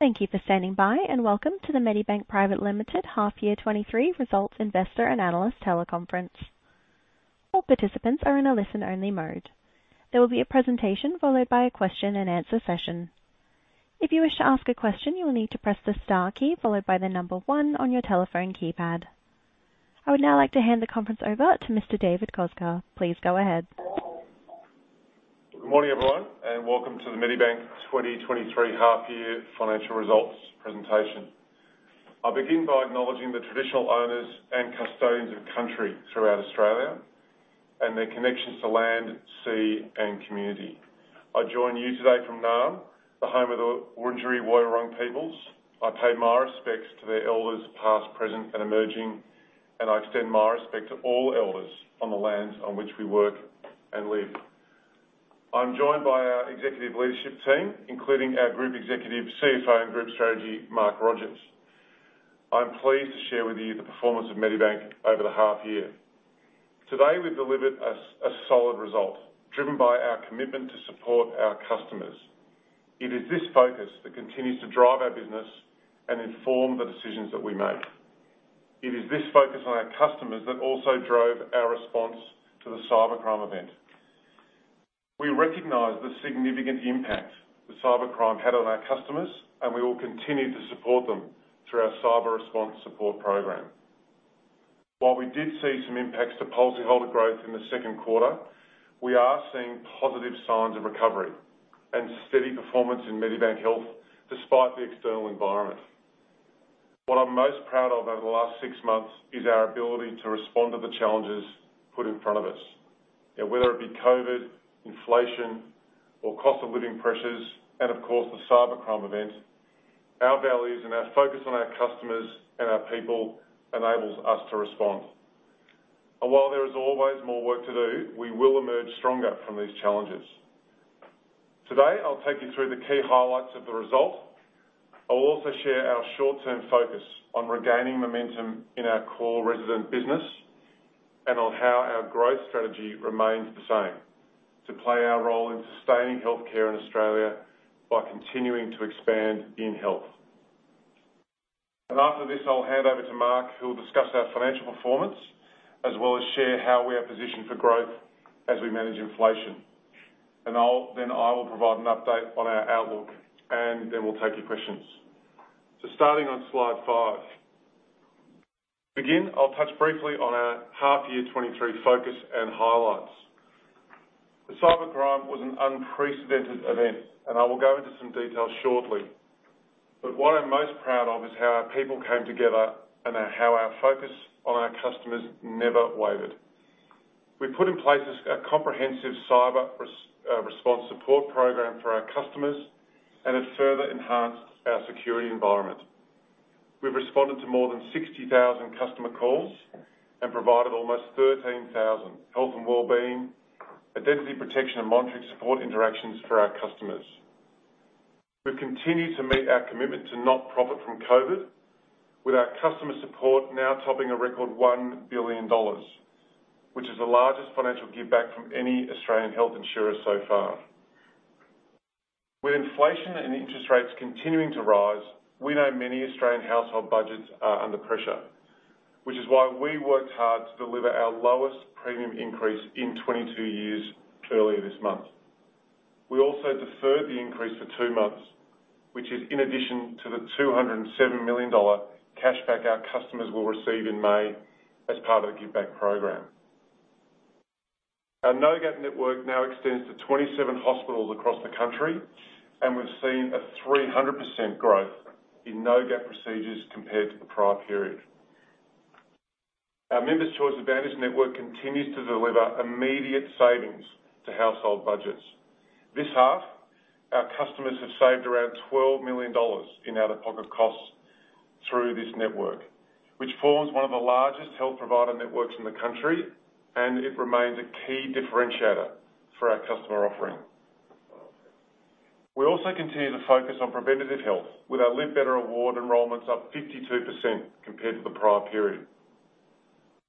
Thank you for standing by and welcome to the Medibank Private Limited Half Year 23 Results Investor and Analyst Teleconference. All participants are in a listen-only mode. There will be a presentation followed by a question and answer session. If you wish to ask a question, you will need to press the star key followed by the number 1 on your telephone keypad. I would now like to hand the conference over to Mr. David Koska. Please go ahead. Good morning, everyone, and welcome to the Medibank 2023 half-year financial results presentation. I'll begin by acknowledging the traditional owners and custodians of country throughout Australia and their connections to land, sea and community. I join you today from NAM, the home of the Wurundjeri Woiwurrung peoples. I pay my respects to their elders past, present and emerging, and I extend my respect to all elders on the lands on which we work and live. I'm joined by our executive leadership team, including our Group Executive, CFO and Group Strategy, Mark Rogers. I'm pleased to share with you the performance of Medibank over the half year. Today we've delivered a solid result, driven by our commitment to support our customers. It is this focus that continues to drive our business and inform the decisions that we make. It is this focus on our customers that also drove our response to the cybercrime event. We recognise the significant impact that cybercrime had on our customers, and we will continue to support them through our cyber response support program. While we did see some impacts to policyholder growth in the second quarter, we are seeing positive signs of recovery and steady performance in Medibank Health despite the external environment. What I'm most proud of over the last 6 months is our ability to respond to the challenges put in front of us. Now, whether it be COVID, inflation or cost of living pressures, and of course the cybercrime event, our values and our focus on our customers and our people enables us to respond. And while there is always more work to do, we will emerge stronger from these challenges. Today, I'll take you through the key highlights of the result. I will also share our short-term focus on regaining momentum in our core resident business and on how our growth strategy remains the same, to play our role in sustaining healthcare in Australia by continuing to expand in health. And after this, I'll hand over to Mark, who will discuss our financial performance, as well as share how we are positioned for growth as we manage inflation. And I will provide an update on our outlook, and then we'll take your questions. So starting on slide 5. To begin, I'll touch briefly on our half-year 23 focus and highlights. The cybercrime was an unprecedented event, and I will go into some details shortly. But what I'm most proud of is how our people came together and how our focus on our customers never wavered. We put in place a comprehensive cyber response support program for our customers, and it further enhanced our security environment. We've responded to more than 60,000 customer calls and provided almost 13,000 health and wellbeing, identity protection and monitoring support interactions for our customers. We've continued to meet our commitment to not profit from COVID, with our customer support now topping a record $1 billion, which is the largest financial giveback from any Australian health insurer so far. With inflation and interest rates continuing to rise, we know many Australian household budgets are under pressure, which is why we worked hard to deliver our lowest premium increase in 22 years earlier this month. We also deferred the increase for 2 months, which is in addition to the $207 million cashback our customers will receive in May as part of the Giveback program. Our No-Gap network now extends to 27 hospitals across the country, and we've seen a 300% growth in No-Gap procedures compared to the prior period. Our Members Choice Advantage Network continues to deliver immediate savings to household budgets. This half, our customers have saved around $12 million in out-of-pocket costs through this network, which forms one of the largest health provider networks in the country, and it remains a key differentiator for our customer offering. We also continue to focus on preventative health, with our LiveBetter award enrolments up 52% compared to the prior period.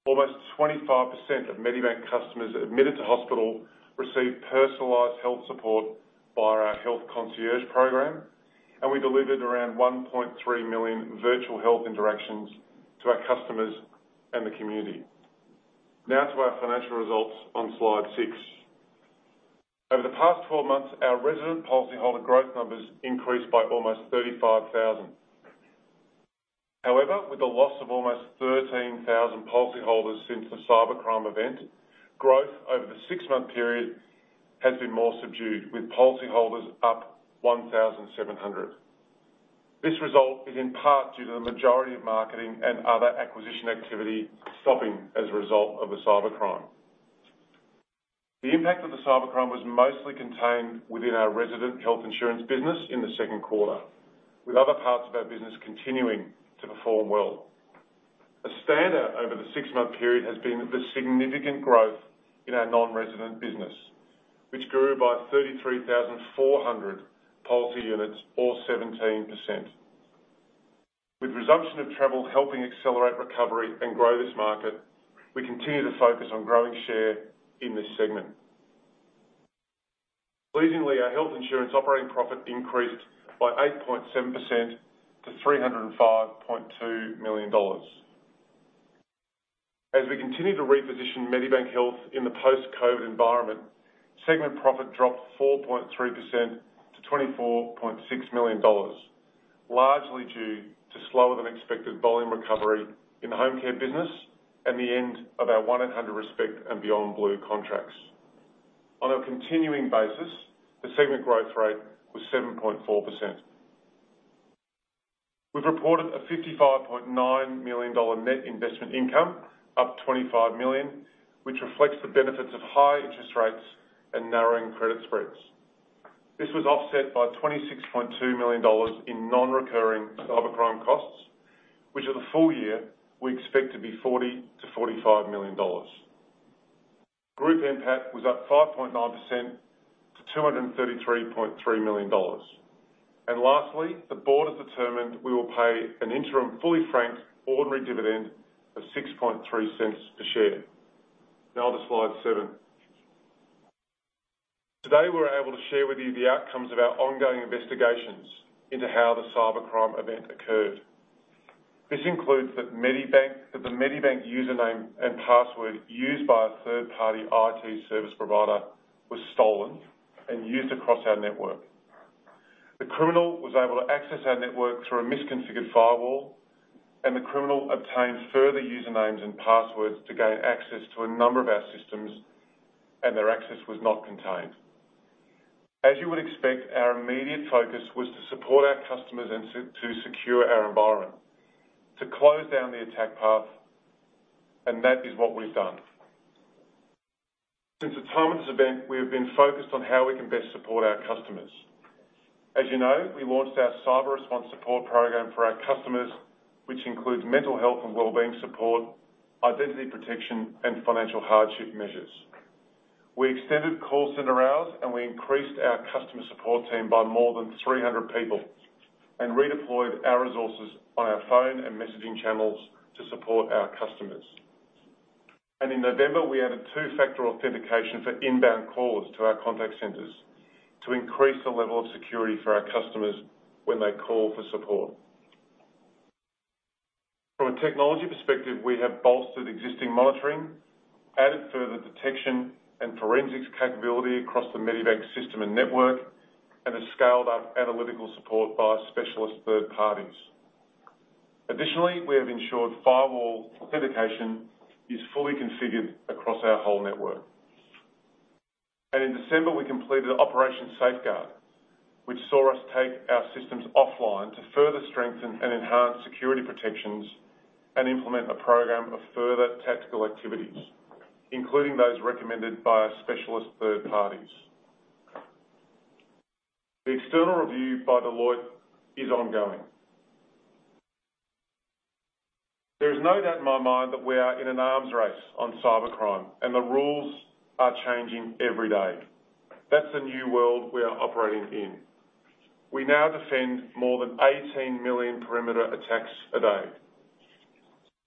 Almost 25% of Medibank customers admitted to hospital receive personalised health support via our health concierge program, and we delivered around 1.3 million virtual health interactions to our customers and the community. Now to our financial results on slide 6. Over the past 12 months, our resident policyholder growth numbers increased by almost 35,000. However, with the loss of almost 13,000 policyholders since the cybercrime event, growth over the 6-month period has been more subdued, with policyholders up 1,700. This result is in part due to the majority of marketing and other acquisition activity stopping as a result of the cybercrime. The impact of the cybercrime was mostly contained within our resident health insurance business in the second quarter, with other parts of our business continuing to perform well. A standout over the 6-month period has been the significant growth in our non-resident business, which grew by 33,400 policy units, or 17%. With resumption of travel helping accelerate recovery and grow this market, we continue to focus on growing share in this segment. Pleasingly, our health insurance operating profit increased by 8.7% to $305.2 million. As we continue to reposition Medibank Health in the post-COVID environment, segment profit dropped 4.3% to $24.6 million, largely due to slower than expected volume recovery in the home care business and the end of our 1-800-RESPECT and Beyond Blue contracts. On a continuing basis, the segment growth rate was 7.4%. We've reported a $55.9 million net investment income, up $25 million, which reflects the benefits of high interest rates and narrowing credit spreads. This was offset by $26.2 million in non-recurring cybercrime costs, which for the full year we expect to be $40 to $45 million. Group NPAT was up 5.9% to $233.3 million. And lastly, the board has determined we will pay an interim fully franked ordinary dividend of 6.3 cents per share. Now to slide 7. Today we're able to share with you the outcomes of our ongoing investigations into how the cybercrime event occurred. This includes that the Medibank username and password used by a third-party IT service provider was stolen and used across our network. The criminal was able to access our network through a misconfigured firewall, and the criminal obtained further usernames and passwords to gain access to a number of our systems, and their access was not contained. As you would expect, our immediate focus was to support our customers and to secure our environment, to close down the attack path, and that is what we've done. Since the time of this event, we have been focused on how we can best support our customers. As you know, we launched our cyber response support program for our customers, which includes mental health and wellbeing support, identity protection, and financial hardship measures. We extended call centre hours and we increased our customer support team by more than 300 people and redeployed our resources on our phone and messaging channels to support our customers. And in November, we added two-factor authentication for inbound callers to our contact centres to increase the level of security for our customers when they call for support. From a technology perspective, we have bolstered existing monitoring, added further detection and forensics capability across the Medibank system and network, and has scaled up analytical support by specialist third parties. Additionally, we have ensured firewall authentication is fully configured across our whole network. And in December, we completed Operation Safeguard, which saw us take our systems offline to further strengthen and enhance security protections and implement a program of further tactical activities, including those recommended by our specialist third parties. The external review by Deloitte is ongoing. There is no doubt in my mind that we are in an arms race on cybercrime, and the rules are changing every day. That's the new world we are operating in. We now defend more than 18 million perimeter attacks a day.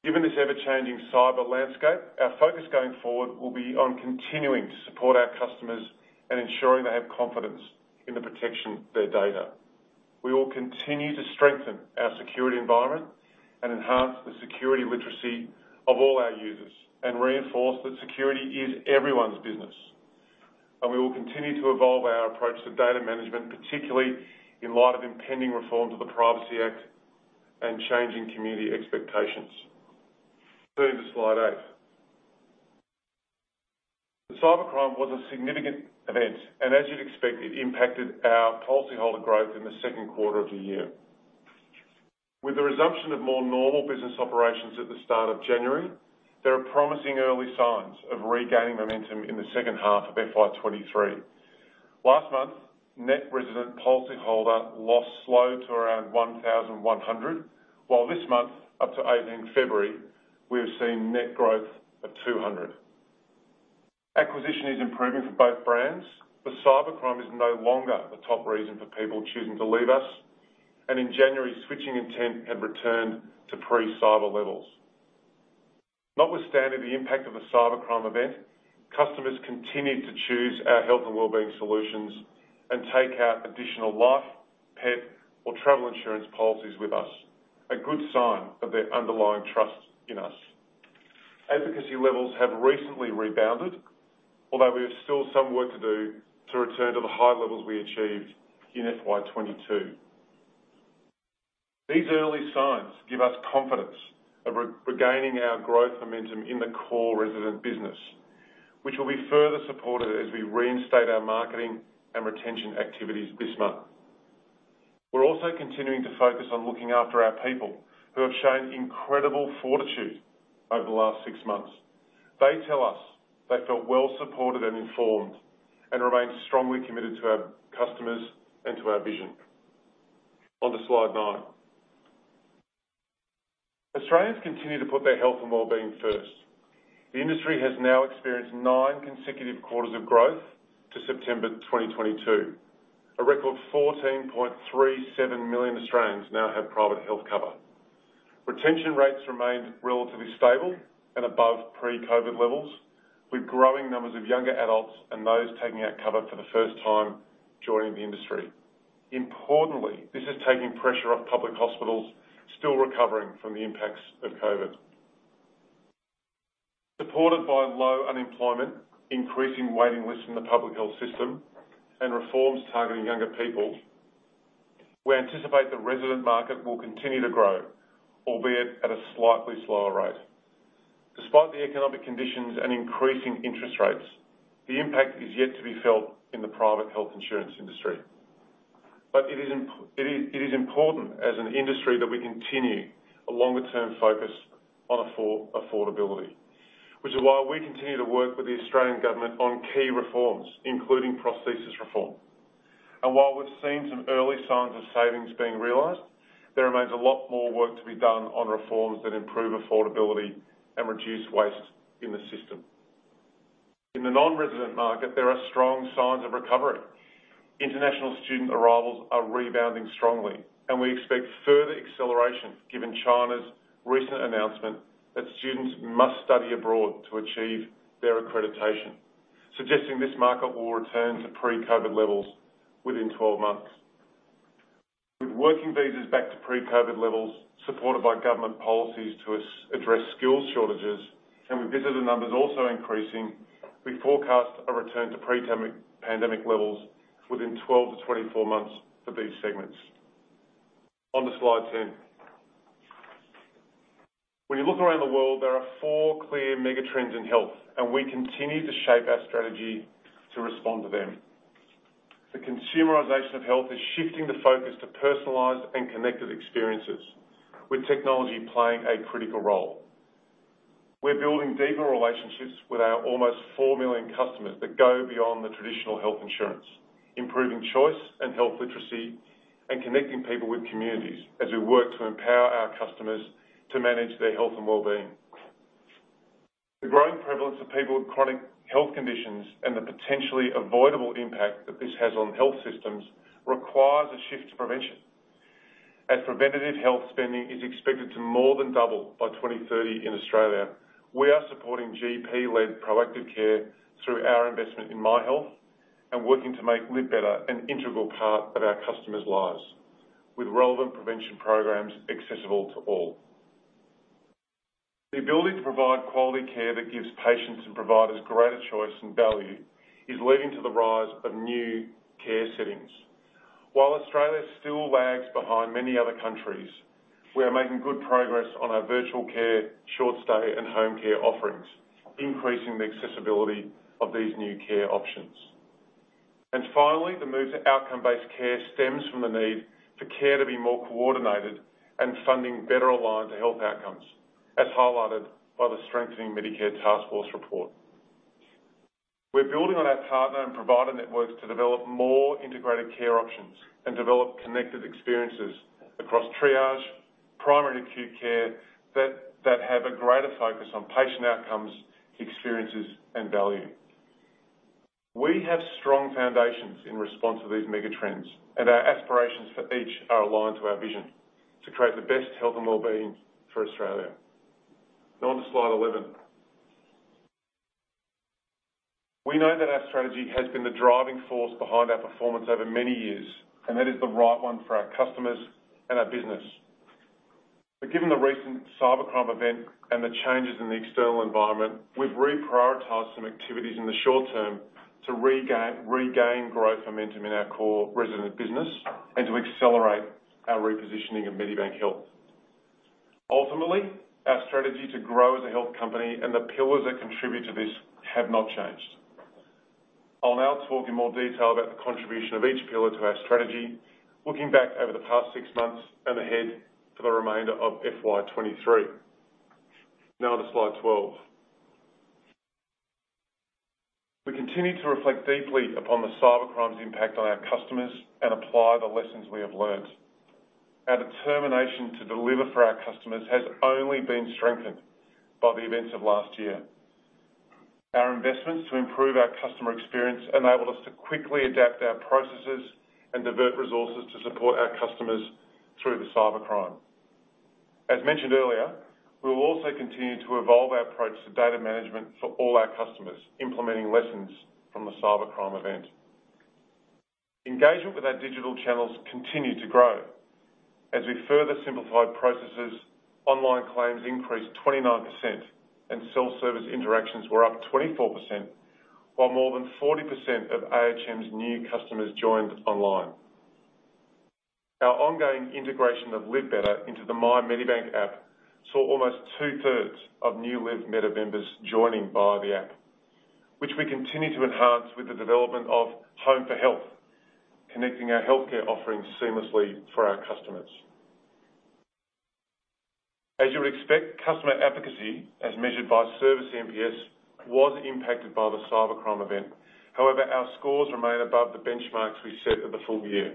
Given this ever-changing cyber landscape, our focus going forward will be on continuing to support our customers and ensuring they have confidence in the protection of their data. we will continue to strengthen our security environment and enhance the security literacy of all our users and reinforce that security is everyone's business. And we will continue to evolve our approach to data management, particularly in light of impending reform to the Privacy Act and changing community expectations. Turning to slide 8. The cybercrime was a significant event, and as you'd expect, it impacted our policyholder growth in the second quarter of the year. With the resumption of more normal business operations at the start of January, there are promising early signs of regaining momentum in the second half of FY23. Last month, net resident policyholder loss slowed to around 1,100, while this month, up to 18 February, we have seen net growth of 200. Acquisition is improving for both brands, but cybercrime is no longer the top reason for people choosing to leave us, and in January, switching intent had returned to pre-cyber levels. Notwithstanding the impact of the cybercrime event, customers continued to choose our health and wellbeing solutions and take out additional life, pet, or travel insurance policies with us, a good sign of their underlying trust in us. Advocacy levels have recently rebounded, although we have still some work to do to return to the high levels we achieved in FY22. These early signs give us confidence of regaining our growth momentum in the core resident business, which will be further supported as we reinstate our marketing and retention activities this month. We're also continuing to focus on looking after our people, who have shown incredible fortitude over the last 6 months. They tell us they felt well supported and informed and remain strongly committed to our customers and to our vision. On to slide 9. Australians continue to put their health and wellbeing first. The industry has now experienced 9 consecutive quarters of growth to September 2022. A record 14.37 million Australians now have private health cover. Retention rates remained relatively stable and above pre-COVID levels, with growing numbers of younger adults and those taking out cover for the first time joining the industry. Importantly, this is taking pressure off public hospitals still recovering from the impacts of COVID. Supported by low unemployment, increasing waiting lists in the public health system, and reforms targeting younger people, we anticipate the resident market will continue to grow, albeit at a slightly slower rate. Despite the economic conditions and increasing interest rates, the impact is yet to be felt in the private health insurance industry. But it is important as an industry that we continue a longer-term focus on affordability, which is why we continue to work with the Australian government on key reforms, including prosthesis reform. And while we've seen some early signs of savings being realised, there remains a lot more work to be done on reforms that improve affordability and reduce waste in the system. In the non-resident market, there are strong signs of recovery. International student arrivals are rebounding strongly, and we expect further acceleration given China's recent announcement that students must study abroad to achieve their accreditation, suggesting this market will return to pre-COVID levels within 12 months. With working visas back to pre-COVID levels, supported by government policies to address skills shortages, and with visitor numbers also increasing, we forecast a return to pre-pandemic levels within 12 to 24 months for these segments. On to slide 10. When you look around the world, there are 4 clear megatrends in health, and we continue to shape our strategy to respond to them. The consumerisation of health is shifting the focus to personalised and connected experiences, with technology playing a critical role. We're building deeper relationships with our almost 4 million customers that go beyond the traditional health insurance, improving choice and health literacy, and connecting people with communities as we work to empower our customers to manage their health and wellbeing. The growing prevalence of people with chronic health conditions and the potentially avoidable impact that this has on health systems requires a shift to prevention, as preventative health spending is expected to more than double by 2030 in Australia. We are supporting GP-led proactive care through our investment in My Health and working to make LiveBetter an integral part of our customers' lives. with relevant prevention programs accessible to all. The ability to provide quality care that gives patients and providers greater choice and value is leading to the rise of new care settings. While Australia still lags behind many other countries, we are making good progress on our virtual care, short stay and home care offerings, increasing the accessibility of these new care options. And finally, the move to outcome-based care stems from the need for care to be more coordinated and funding better aligned to health outcomes, as highlighted by the Strengthening Medicare Taskforce report. We're building on our partner and provider networks to develop more integrated care options and develop connected experiences across triage, primary and acute care that have a greater focus on patient outcomes, experiences and value. We have strong foundations in response to these megatrends, and our aspirations for each are aligned to our vision to create the best health and wellbeing for Australia. Now on to slide 11. We know that our strategy has been the driving force behind our performance over many years, and that is the right one for our customers and our business. But given the recent cybercrime event and the changes in the external environment, we've reprioritised some activities in the short term to regain growth momentum in our core resident business and to accelerate our repositioning of Medibank Health. Ultimately, our strategy to grow as a health company and the pillars that contribute to this have not changed. I'll now talk in more detail about the contribution of each pillar to our strategy, looking back over the past 6 months and ahead for the remainder of FY23. Now to slide 12. We continue to reflect deeply upon the cybercrime's impact on our customers and apply the lessons we have learned. Our determination to deliver for our customers has only been strengthened by the events of last year. Our investments to improve our customer experience enabled us to quickly adapt our processes and divert resources to support our customers through the cybercrime. As mentioned earlier, we will also continue to evolve our approach to data management for all our customers, implementing lessons from the cybercrime event. Engagement with our digital channels continued to grow. As we further simplified processes, online claims increased 29% and self-service interactions were up 24%, while more than 40% of AHM's new customers joined online. Our ongoing integration of LiveBetter into the My Medibank app saw almost two-thirds of new LiveBetter members joining via the app, which we continue to enhance with the development of Home for Health, connecting our healthcare offerings seamlessly for our customers. As you would expect, customer advocacy, as measured by service NPS, was impacted by the cybercrime event. However, our scores remain above the benchmarks we set at the full year.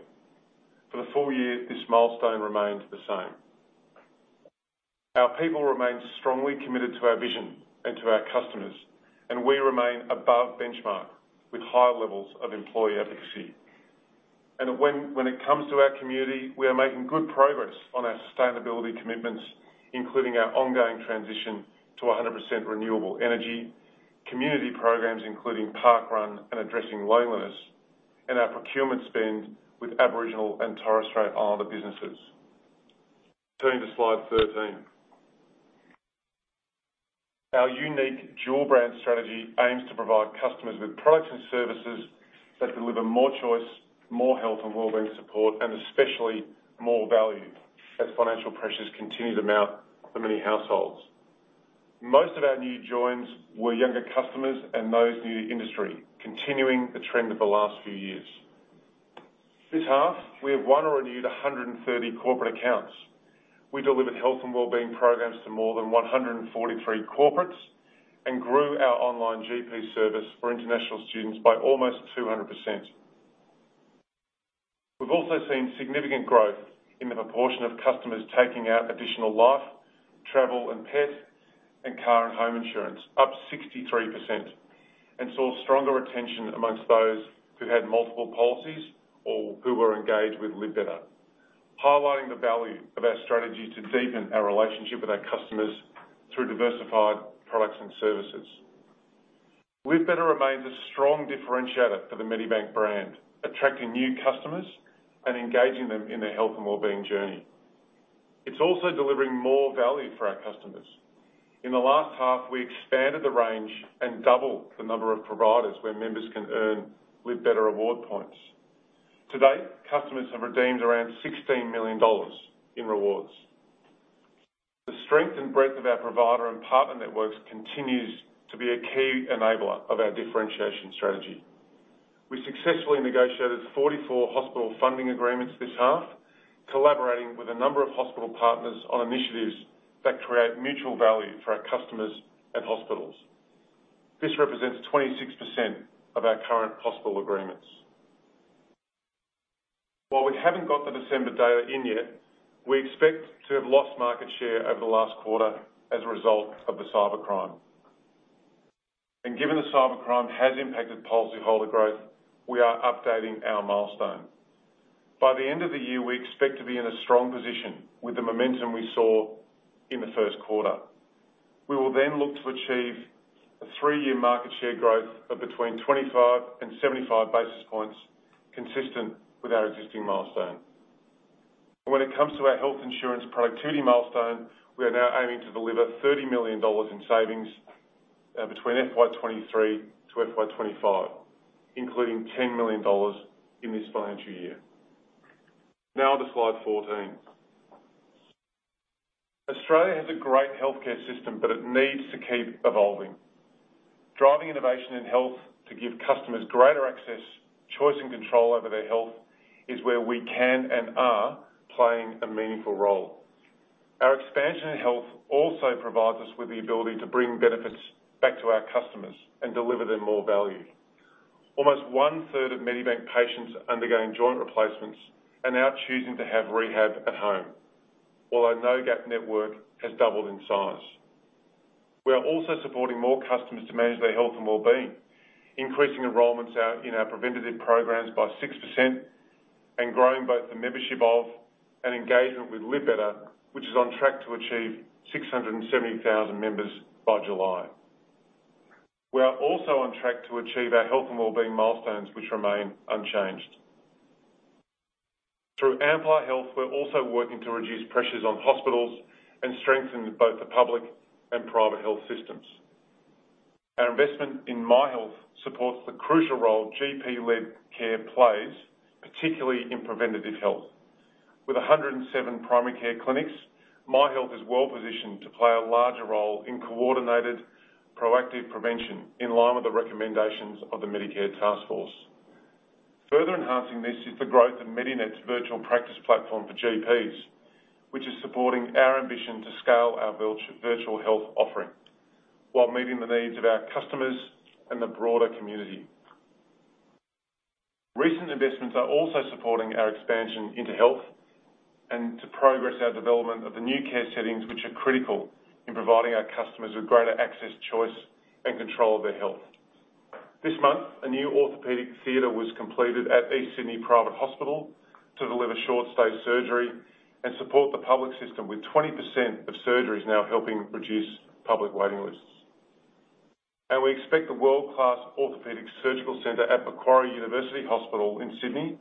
For the full year, this milestone remains the same. Our people remain strongly committed to our vision and to our customers, and we remain above benchmark with high levels of employee advocacy. And when it comes to our community, we are making good progress on our sustainability commitments, including our ongoing transition to 100% renewable energy, community programs including Park Run and addressing loneliness, and our procurement spend with Aboriginal and Torres Strait Islander businesses. Turning to slide 13. Our unique dual brand strategy aims to provide customers with products and services that deliver more choice, more health and wellbeing support, and especially more value as financial pressures continue to mount for many households. Most of our new joins were younger customers and those new to industry, continuing the trend of the last few years. This half, we have won or renewed 130 corporate accounts. We delivered health and wellbeing programs to more than 143 corporates and grew our online GP service for international students by almost 200%. We've also seen significant growth in the proportion of customers taking out additional life, travel and pet, and car and home insurance, up 63%, and saw stronger retention amongst those who had multiple policies or who were engaged with LiveBetter, highlighting the value of our strategy to deepen our relationship with our customers through diversified products and services. LiveBetter remains a strong differentiator for the Medibank brand, attracting new customers and engaging them in their health and wellbeing journey. It's also delivering more value for our customers. In the last half, we expanded the range and doubled the number of providers where members can earn LiveBetter award points. To date, customers have redeemed around $16 million in rewards. The strength and breadth of our provider and partner networks continues to be a key enabler of our differentiation strategy. We successfully negotiated 44 hospital funding agreements this half, collaborating with a number of hospital partners on initiatives that create mutual value for our customers and hospitals. This represents 26% of our current hospital agreements. While we haven't got the December data in yet, we expect to have lost market share over the last quarter as a result of the cybercrime. And given the cybercrime has impacted policyholder growth, we are updating our milestone. By the end of the year, we expect to be in a strong position with the momentum we saw in the first quarter. We will then look to achieve a three-year market share growth of between 25 and 75 basis points, consistent with our existing milestone. And when it comes to our health insurance productivity milestone, we are now aiming to deliver $30 million in savings between FY23 to FY25, including $10 million in this financial year. Now to slide 14. Australia has a great healthcare system, but it needs to keep evolving. Driving innovation in health to give customers greater access, choice and control over their health is where we can and are playing a meaningful role. Our expansion in health also provides us with the ability to bring benefits back to our customers and deliver them more value. Almost one-third of Medibank patients undergoing joint replacements are now choosing to have rehab at home, while our No-Gap network has doubled in size. We are also supporting more customers to manage their health and wellbeing, increasing enrolments in our preventative programs by 6% and growing both the membership of and engagement with LiveBetter, which is on track to achieve 670,000 members by July. We are also on track to achieve our health and wellbeing milestones, which remain unchanged. Through Ampli Health, we're also working to reduce pressures on hospitals and strengthen both the public and private health systems. Our investment in My Health supports the crucial role GP-led care plays, particularly in preventative health. With 107 primary care clinics, My Health is well positioned to play a larger role in coordinated, proactive prevention in line with the recommendations of the Medicare Taskforce. Further enhancing this is the growth of Medinet's virtual practice platform for GPs, which is supporting our ambition to scale our virtual health offering, while meeting the needs of our customers and the broader community. Recent investments are also supporting our expansion into health and to progress our development of the new care settings, which are critical in providing our customers with greater access, choice and control of their health. This month, a new orthopaedic theatre was completed at East Sydney Private Hospital to deliver short-stay surgery and support the public system, with 20% of surgeries now helping reduce public waiting lists. And we expect the world-class orthopaedic surgical centre at Macquarie University Hospital in Sydney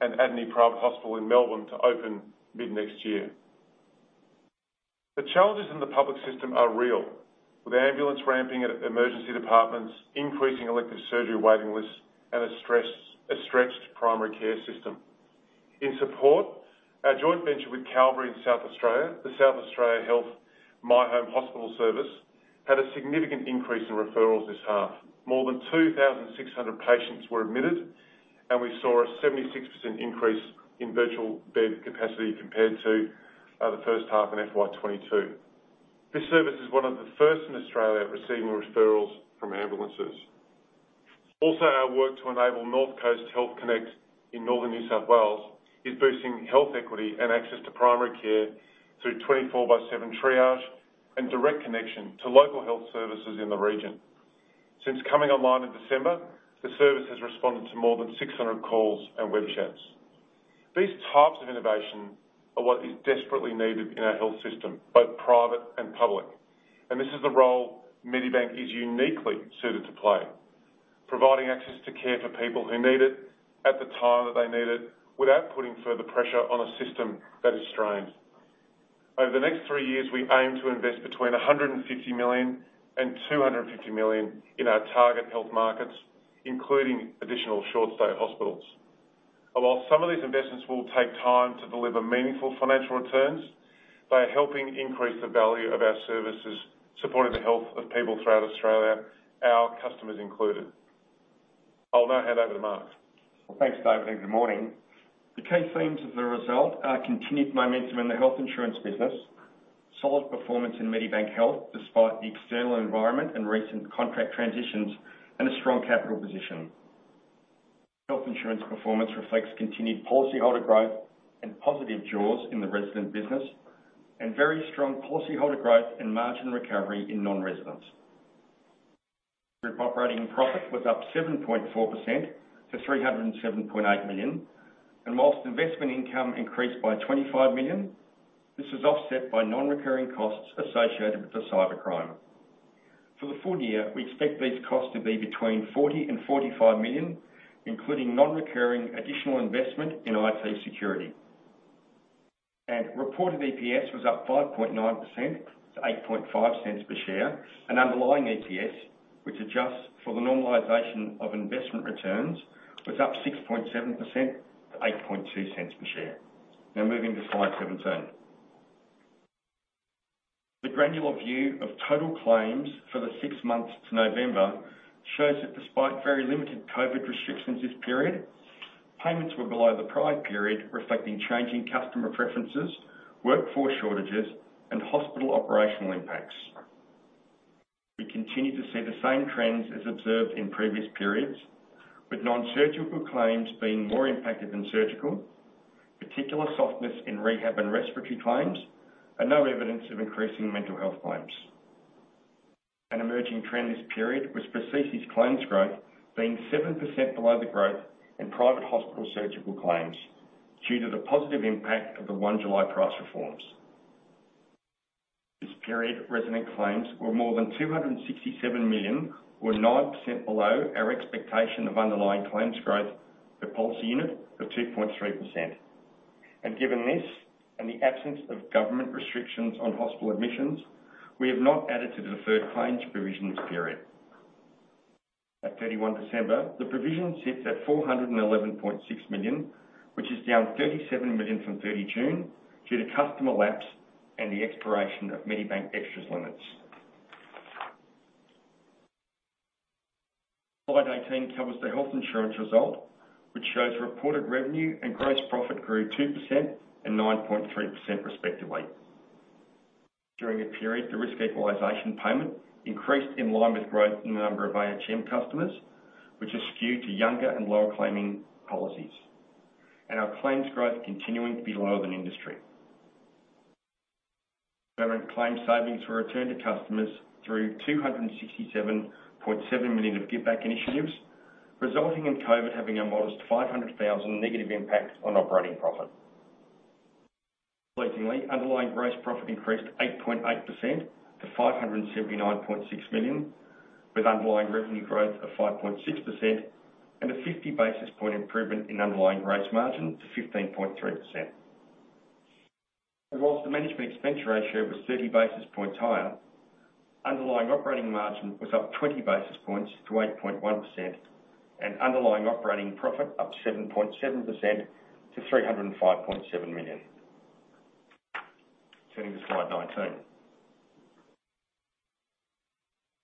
and Adney Private Hospital in Melbourne to open mid-next year. The challenges in the public system are real, with ambulance ramping at emergency departments, increasing elective surgery waiting lists, and a stretched primary care system. In support, our joint venture with Calvary in South Australia, the South Australia Health My Home Hospital Service, had a significant increase in referrals this half. More than 2,600 patients were admitted, and we saw a 76% increase in virtual bed capacity compared to the first half in FY22. This service is one of the first in Australia receiving referrals from ambulances. Also, our work to enable North Coast Health Connect in northern New South Wales is boosting health equity and access to primary care through 24/7 triage and direct connection to local health services in the region. Since coming online in December, the service has responded to more than 600 calls and web chats. These types of innovation are what is desperately needed in our health system, both private and public. And this is the role Medibank is uniquely suited to play, providing access to care for people who need it, at the time that they need it, without putting further pressure on a system that is strained. Over the next 3 years, we aim to invest between $150 million and $250 million in our target health markets, including additional short-stay hospitals. While some of these investments will take time to deliver meaningful financial returns, they are helping increase the value of our services, supporting the health of people throughout Australia, our customers included. I'll now hand over to Mark. Well, thanks, David, and good morning. The key themes of the result are continued momentum in the health insurance business, solid performance in Medibank Health despite the external environment and recent contract transitions, and a strong capital position. Health insurance performance reflects continued policyholder growth and positive jaws in the resident business, and very strong policyholder growth and margin recovery in non-residents. Group operating profit was up 7.4% to $307.8 million, and whilst investment income increased by $25 million, this was offset by non-recurring costs associated with the cybercrime. For the full year, we expect these costs to be between $40 and $45 million, including non-recurring additional investment in IT security. And reported EPS was up 5.9% to 8.5 cents per share, and underlying EPS, which adjusts for the normalisation of investment returns, was up 6.7% to 8.2 cents per share. Now moving to slide 17. The granular view of total claims for the 6 months to November shows that despite very limited COVID restrictions this period, payments were below the prior period, reflecting changing customer preferences, workforce shortages, and hospital operational impacts. We continue to see the same trends as observed in previous periods, with non-surgical claims being more impacted than surgical, particular softness in rehab and respiratory claims, and no evidence of increasing mental health claims. An emerging trend this period was Precise's claims growth being 7% below the growth in private hospital surgical claims due to the positive impact of the 1 July price reforms. This period, resident claims were more than $267 million, or 9% below our expectation of underlying claims growth per policy unit of 2.3%. And given this, and the absence of government restrictions on hospital admissions, we have not added to the deferred claims provision this period. At 31 December, the provision sits at $411.6 million, which is down $37 million from 30 June due to customer lapse and the expiration of Medibank Extras limits. Slide 18 covers the health insurance result, which shows reported revenue and gross profit grew 2% and 9.3% respectively. During the period, the risk equalisation payment increased in line with growth in the number of AHM customers, which is skewed to younger and lower claiming policies, and our claims growth continuing to be lower than industry. Permanent claim savings were returned to customers through $267.7 million of give-back initiatives, resulting in COVID having a modest $500,000 negative impact on operating profit. Pleasingly, underlying gross profit increased 8.8% to $579.6 million, with underlying revenue growth of 5.6% and a 50 basis point improvement in underlying gross margin to 15.3%. And whilst the management expense ratio was 30 basis points higher, underlying operating margin was up 20 basis points to 8.1% and underlying operating profit up 7.7% to $305.7 million. Turning to slide 19.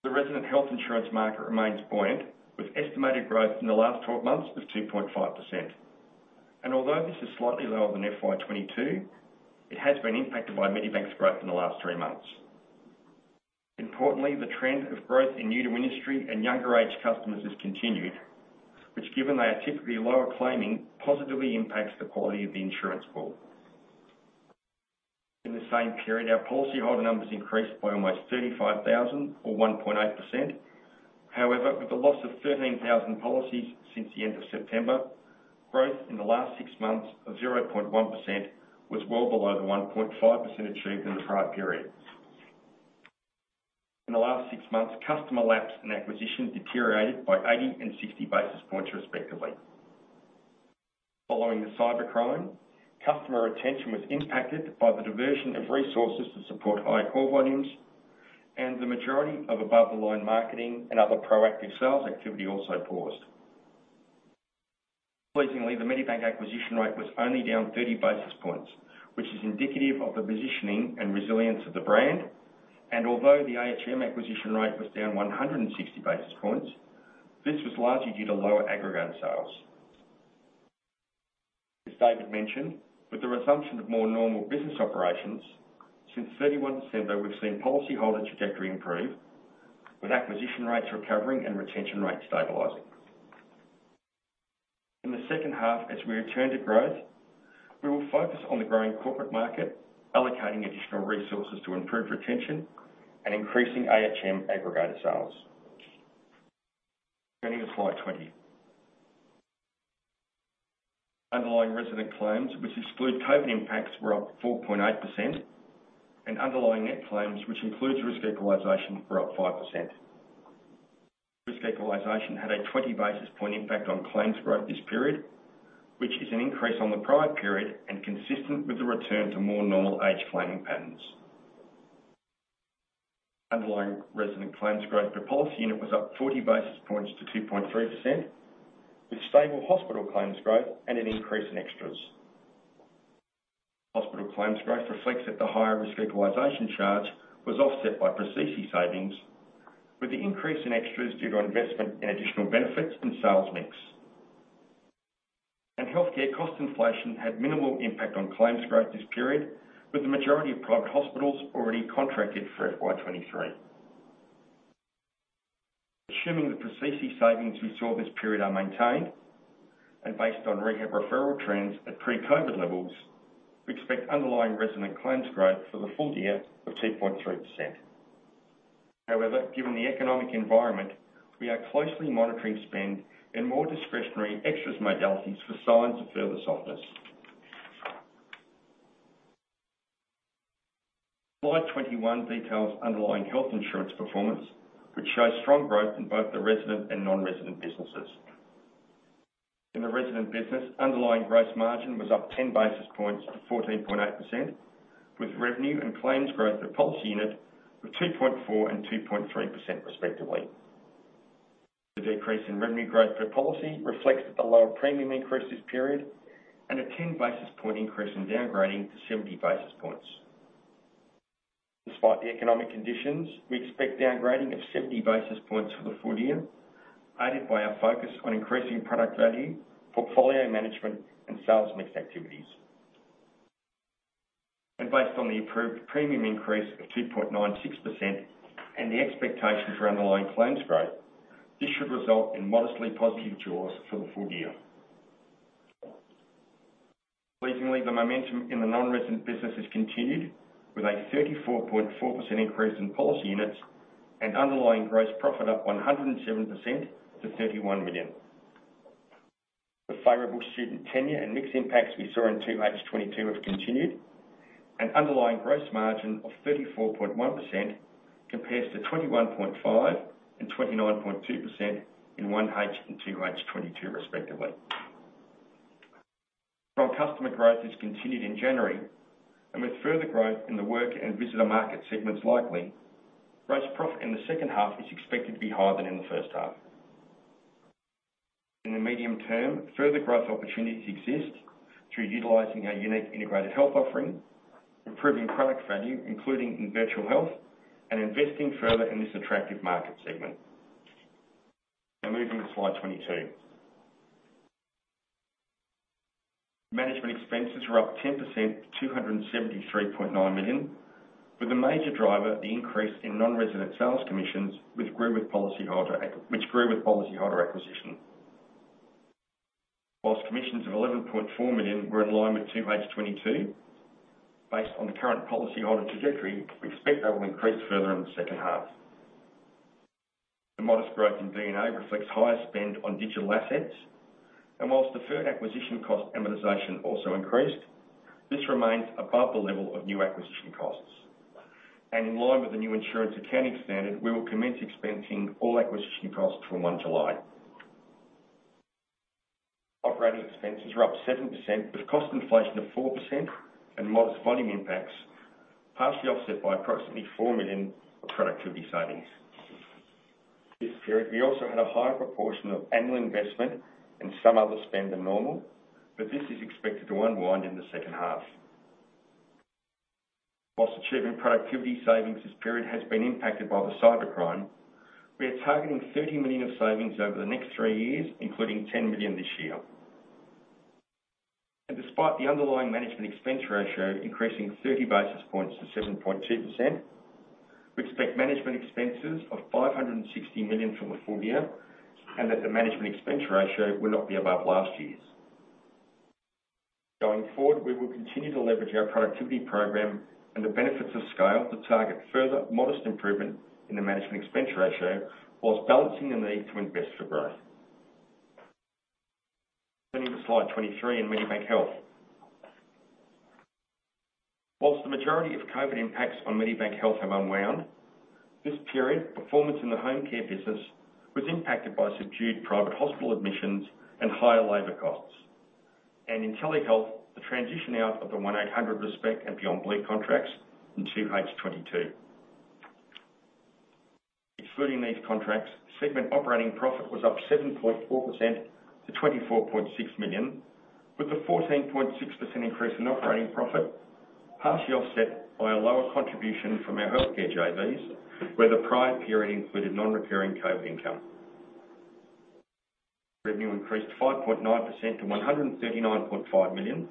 The resident health insurance market remains buoyant, with estimated growth in the last 12 months of 2.5%. And although this is slightly lower than FY22, it has been impacted by Medibank's growth in the last 3 months. Importantly, the trend of growth in new to industry and younger age customers has continued, which, given they are typically lower claiming, positively impacts the quality of the insurance pool. In the same period, our policyholder numbers increased by almost 35,000 or 1.8%. However, with the loss of 13,000 policies since the end of September, growth in the last 6 months of 0.1% was well below the 1.5% achieved in the prior period. In the last 6 months, customer lapse and acquisition deteriorated by 80 and 60 basis points respectively. following the cybercrime. Customer retention was impacted by the diversion of resources to support high call volumes, and the majority of above-the-line marketing and other proactive sales activity also paused. Pleasingly, the Medibank acquisition rate was only down 30 basis points, which is indicative of the positioning and resilience of the brand, and although the AHM acquisition rate was down 160 basis points, this was largely due to lower aggregate sales. As David mentioned, with the resumption of more normal business operations, since 31 December we've seen policyholder trajectory improve, with acquisition rates recovering and retention rates stabilising. In the second half, as we return to growth, we will focus on the growing corporate market, allocating additional resources to improve retention and increasing AHM aggregator sales. Turning to slide 20. Underlying resident claims, which exclude COVID impacts, were up 4.8%, and underlying net claims, which includes risk equalisation, were up 5%. Risk equalisation had a 20 basis point impact on claims growth this period, which is an increase on the prior period and consistent with the return to more normal age claiming patterns. Underlying resident claims growth per policy unit was up 40 basis points to 2.3%, with stable hospital claims growth and an increase in extras. Hospital claims growth reflects that the higher risk equalisation charge was offset by PRSI savings, with the increase in extras due to investment in additional benefits and sales mix. And healthcare cost inflation had minimal impact on claims growth this period, with the majority of private hospitals already contracted for FY23. Assuming the PRSI savings we saw this period are maintained, and based on rehab referral trends at pre-COVID levels, we expect underlying resident claims growth for the full year of 2.3%. However, given the economic environment, we are closely monitoring spend in more discretionary extras modalities for signs of further softness. Slide 21 details underlying health insurance performance, which shows strong growth in both the resident and non-resident businesses. In the resident business, underlying gross margin was up 10 basis points to 14.8%, with revenue and claims growth per policy unit of 2.4 and 2.3% respectively. The decrease in revenue growth per policy reflects that the lower premium increase this period and a 10 basis point increase in downgrading to 70 basis points. Despite the economic conditions, we expect downgrading of 70 basis points for the full year, aided by our focus on increasing product value, portfolio management and sales mix activities. And based on the approved premium increase of 2.96% and the expectation for underlying claims growth, this should result in modestly positive jaws for the full year. Pleasingly, the momentum in the non-resident business has continued, with a 34.4% increase in policy units and underlying gross profit up 107% to 31 million. The favourable student tenure and mix impacts we saw in 2H22 have continued, and underlying gross margin of 34.1% compares to 21.5% and 29.2% in 1H and 2H22 respectively. Strong customer growth has continued in January, and with further growth in the work and visitor market segments likely, gross profit in the second half is expected to be higher than in the first half. In the medium term, further growth opportunities exist through utilising our unique integrated health offering, improving product value, including in virtual health, and investing further in this attractive market segment. Now moving to slide 22. Management expenses were up 10% to 273.9 million, with the major driver the increase in non-resident sales commissions, which grew with policyholder acquisition. Whilst commissions of 11.4 million were in line with 2H22, based on the current policyholder trajectory, we expect that will increase further in the second half. The modest growth in D&A reflects higher spend on digital assets, and whilst deferred acquisition cost amortisation also increased, this remains above the level of new acquisition costs. And in line with the new insurance accounting standard, we will commence expensing all acquisition costs from 1 July. Operating expenses were up 7%, with cost inflation of 4% and modest volume impacts, partially offset by approximately 4 million of productivity savings. This period, we also had a higher proportion of annual investment and some other spend than normal, but this is expected to unwind in the second half. Whilst achieving productivity savings this period has been impacted by the cybercrime, we are targeting 30 million of savings over the next 3 years, including 10 million this year. And despite the underlying management expense ratio increasing 30 basis points to 7.2%, we expect management expenses of 560 million for the full year, and that the management expense ratio will not be above last year's. Going forward, we will continue to leverage our productivity program and the benefits of scale to target further modest improvement in the management expense ratio, whilst balancing the need to invest for growth. Turning to slide 23 in Medibank Health. Whilst the majority of COVID impacts on Medibank Health have unwound, this period, performance in the home care business was impacted by subdued private hospital admissions and higher labour costs. And in telehealth, the transition out of the 1-800-RESPECT and Beyond Blue contracts in 2H22. Excluding these contracts, segment operating profit was up 7.4% to 24.6 million, with a 14.6% increase in operating profit, partially offset by a lower contribution from our healthcare JVs, where the prior period included non-recurring COVID income. Revenue increased 5.9% to 139.5 million,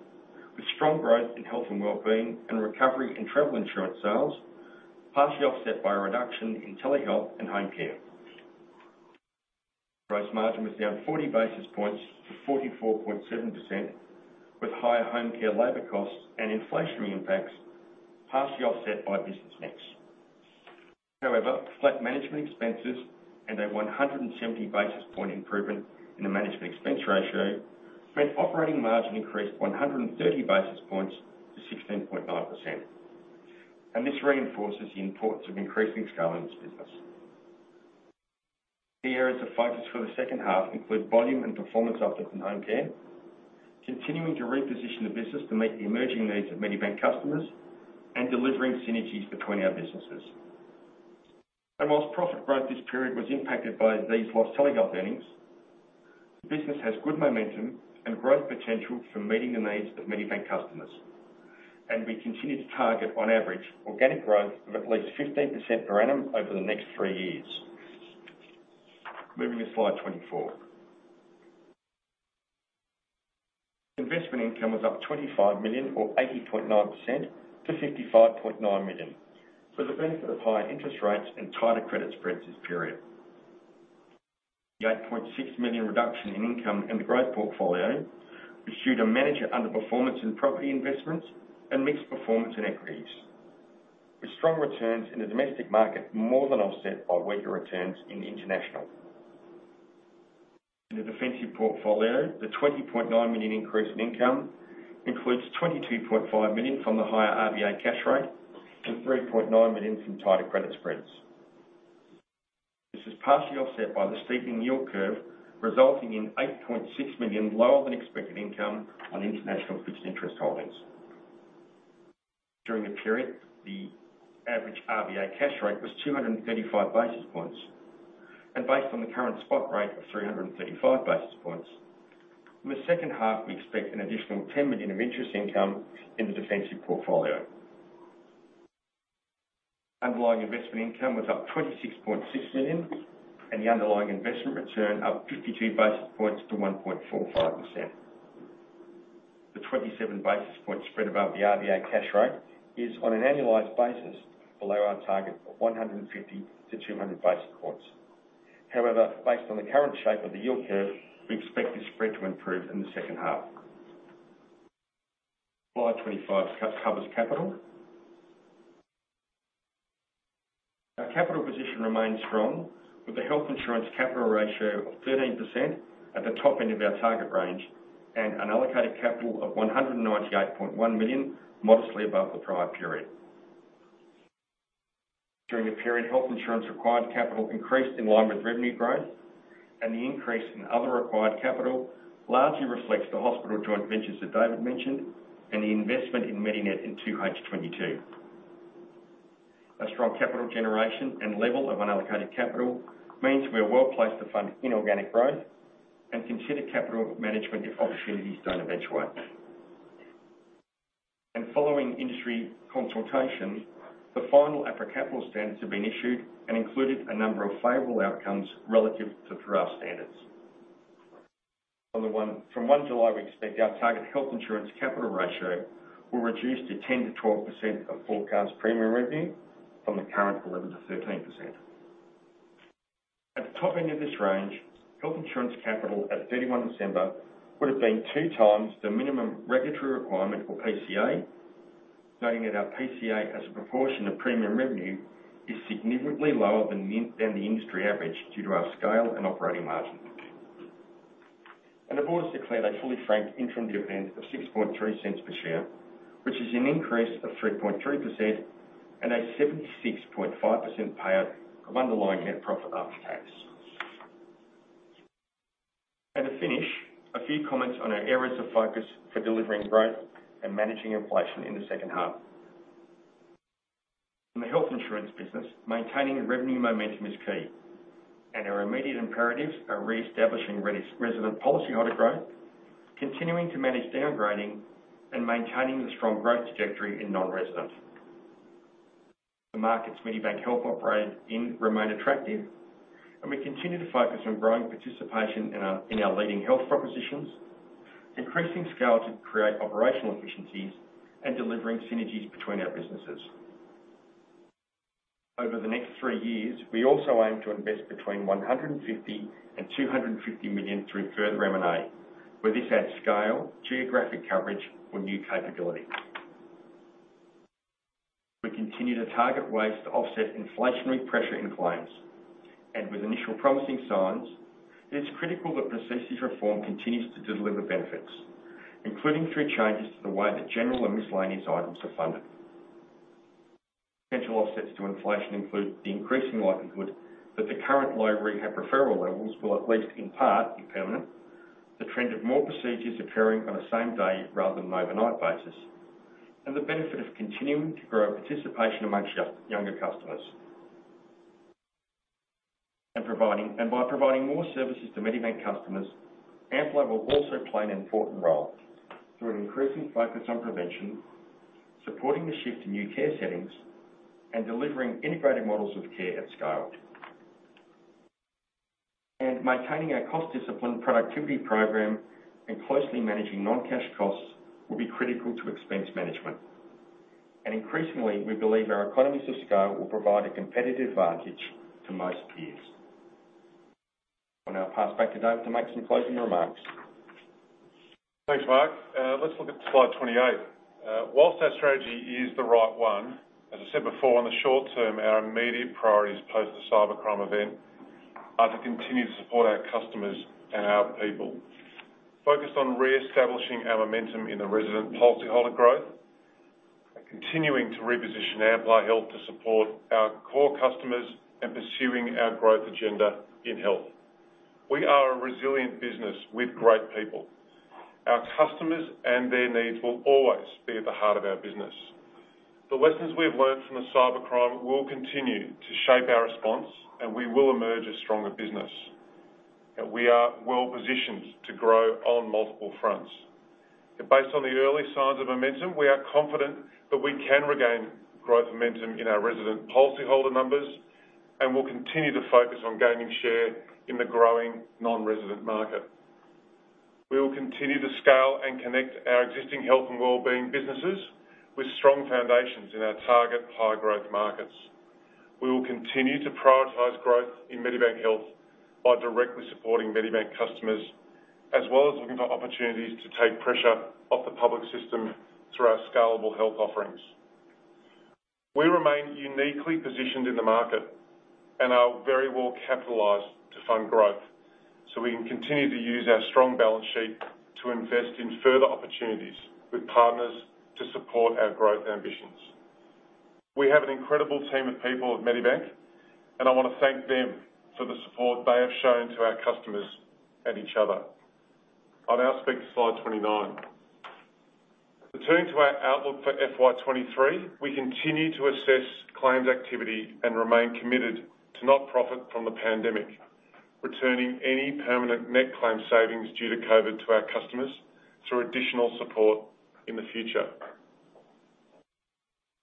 with strong growth in health and wellbeing and recovery in travel insurance sales, partially offset by a reduction in telehealth and home care. Gross margin was down 40 basis points to 44.7%, with higher home care labour costs and inflationary impacts, partially offset by business mix. However, flat management expenses and a 170 basis point improvement in the management expense ratio meant operating margin increased 130 basis points to 16.9%. And this reinforces the importance of increasing scale in this business. The areas of focus for the second half include volume and performance uplift in home care, continuing to reposition the business to meet the emerging needs of Medibank customers, and delivering synergies between our businesses. And whilst profit growth this period was impacted by these lost telehealth earnings, the business has good momentum and growth potential for meeting the needs of Medibank customers. And we continue to target, on average, organic growth of at least 15% per annum over the next 3 years. Moving to slide 24. Investment income was up 25 million, or 80.9%, to 55.9 million, for the benefit of higher interest rates and tighter credit spreads this period. The 8.6 million reduction in income in the growth portfolio was due to manager underperformance in property investments and mixed performance in equities, with strong returns in the domestic market more than offset by weaker returns in international. In the defensive portfolio, the 20.9 million increase in income includes 22.5 million from the higher RBA cash rate and 3.9 million from tighter credit spreads. This is partially offset by the steepening yield curve, resulting in 8.6 million lower than expected income on international fixed interest holdings. During the period, the average RBA cash rate was 235 basis points, and based on the current spot rate of 335 basis points, in the second half we expect an additional 10 million of interest income in the defensive portfolio. Underlying investment income was up 26.6 million, and the underlying investment return up 52 basis points to 1.45%. The 27 basis point spread above the RBA cash rate is, on an annualised basis, below our target of 150 to 200 basis points. However, based on the current shape of the yield curve, we expect this spread to improve in the second half. Slide 25 covers capital. Our capital position remains strong, with the health insurance capital ratio of 13% at the top end of our target range, and an allocated capital of 198.1 million, modestly above the prior period. During the period, health insurance required capital increased in line with revenue growth, and the increase in other required capital largely reflects the hospital joint ventures that David mentioned and the investment in Medinet in 2H22. A strong capital generation and level of unallocated capital means we are well placed to fund inorganic growth and consider capital management if opportunities don't eventuate. And following industry consultation, the final APRA capital standards have been issued and included a number of favourable outcomes relative to draft standards. From 1 July, we expect our target health insurance capital ratio will reduce to 10 to 12% of forecast premium revenue from the current 11 to 13%. At the top end of this range, health insurance capital at 31 December would have been 2 times the minimum regulatory requirement for PCA, noting that our PCA as a proportion of premium revenue is significantly lower than the industry average due to our scale and operating margin. And the board has declared a fully franked interim dividend of 6.3 cents per share, which is an increase of 3.3% and a 76.5% payout of underlying net profit after tax. And to finish, a few comments on our areas of focus for delivering growth and managing inflation in the second half. In the health insurance business, maintaining revenue momentum is key, and our immediate imperatives are re-establishing resident policyholder growth, continuing to manage downgrading, and maintaining the strong growth trajectory in non-resident. The markets Medibank Health operated in remain attractive, and we continue to focus on growing participation in our leading health propositions, increasing scale to create operational efficiencies and delivering synergies between our businesses. Over the next 3 years, we also aim to invest between 150 and 250 million through further M&A, where this adds scale, geographic coverage or new capability. We continue to target ways to offset inflationary pressure in claims, and with initial promising signs, it is critical that processes reform continues to deliver benefits, including through changes to the way that general and miscellaneous items are funded. Potential offsets to inflation include the increasing likelihood that the current low rehab referral levels will at least in part be permanent, the trend of more procedures occurring on a same-day rather than an overnight basis, and the benefit of continuing to grow participation amongst younger customers. And by providing more services to Medibank customers, Ampli will also play an important role through an increasing focus on prevention, supporting the shift to new care settings, and delivering integrated models of care at scale. And maintaining our cost discipline productivity program and closely managing non-cash costs will be critical to expense management. And increasingly, we believe our economies of scale will provide a competitive advantage to most peers. I'll now pass back to David to make some closing remarks. Thanks, Mark. Let's look at slide 28. Whilst our strategy is the right one, as I said before, in the short term, our immediate priorities post the cybercrime event are to continue to support our customers and our people, focused on re-establishing our momentum in the resident policyholder growth, continuing to reposition Ampli Health to support our core customers and pursuing our growth agenda in health. We are a resilient business with great people. Our customers and their needs will always be at the heart of our business. The lessons we've learned from the cybercrime will continue to shape our response, and we will emerge a stronger business. We are well positioned to grow on multiple fronts. Based on the early signs of momentum, we are confident that we can regain growth momentum in our resident policyholder numbers, and we'll continue to focus on gaining share in the growing non-resident market. We will continue to scale and connect our existing health and wellbeing businesses with strong foundations in our target high-growth markets. We will continue to prioritise growth in Medibank Health by directly supporting Medibank customers, as well as looking for opportunities to take pressure off the public system through our scalable health offerings. We remain uniquely positioned in the market and are very well capitalised to fund growth, so we can continue to use our strong balance sheet to invest in further opportunities with partners to support our growth ambitions. We have an incredible team of people at Medibank, and I want to thank them for the support they have shown to our customers and each other. I'll now speak to slide 29. Returning to our outlook for FY23, we continue to assess claims activity and remain committed to not profit from the pandemic, returning any permanent net claim savings due to COVID to our customers through additional support in the future.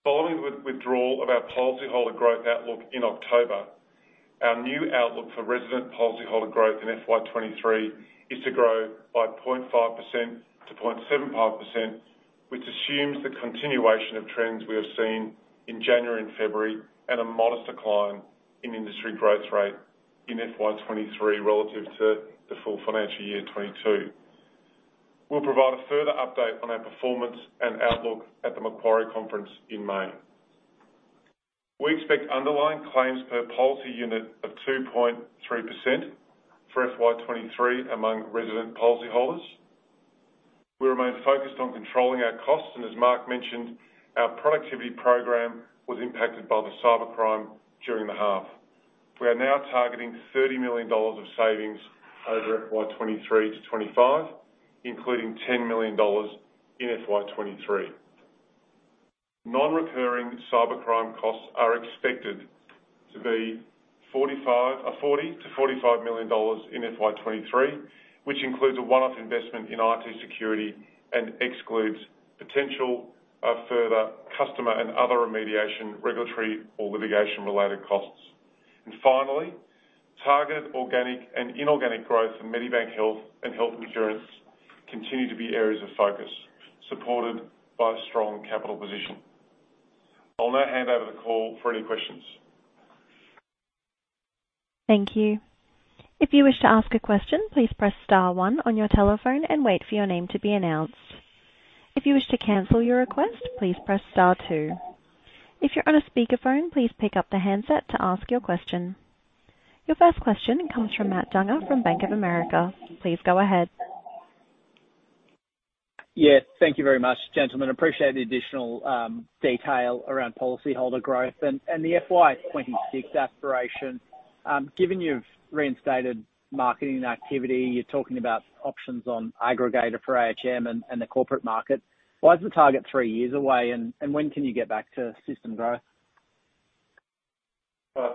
Following the withdrawal of our policyholder growth outlook in October, our new outlook for resident policyholder growth in FY23 is to grow by 0.5% to 0.75%, which assumes the continuation of trends we have seen in January and February and a modest decline in industry growth rate in FY23 relative to the full financial year 22. We'll provide a further update on our performance and outlook at the Macquarie Conference in May. We expect underlying claims per policy unit of 2.3% for FY23 among resident policyholders. We remain focused on controlling our costs, and as Mark mentioned, our productivity program was impacted by the cybercrime during the half. We are now targeting $30 million of savings over FY23 to 25, including $10 million in FY23. Non-recurring cybercrime costs are expected to be $40 to $45 million in FY23, which includes a one-off investment in IT security and excludes potential further customer and other remediation, regulatory or litigation-related costs. And finally, targeted organic and inorganic growth in Medibank Health and health insurance continue to be areas of focus, supported by a strong capital position. I'll now hand over the call for any questions. Thank you. If you wish to ask a question, please press star one on your telephone and wait for your name to be announced. If you wish to cancel your request, please press star two. If you're on a speakerphone, please pick up the handset to ask your question. Your first question comes from Matt Dunger from Bank of America. Please go ahead. Yeah, thank you very much, gentlemen. Appreciate the additional detail around policyholder growth and the FY26 aspiration. Given you've reinstated marketing activity, you're talking about options on aggregator for AHM and the corporate market. Why is the target 3 years away, and when can you get back to system growth?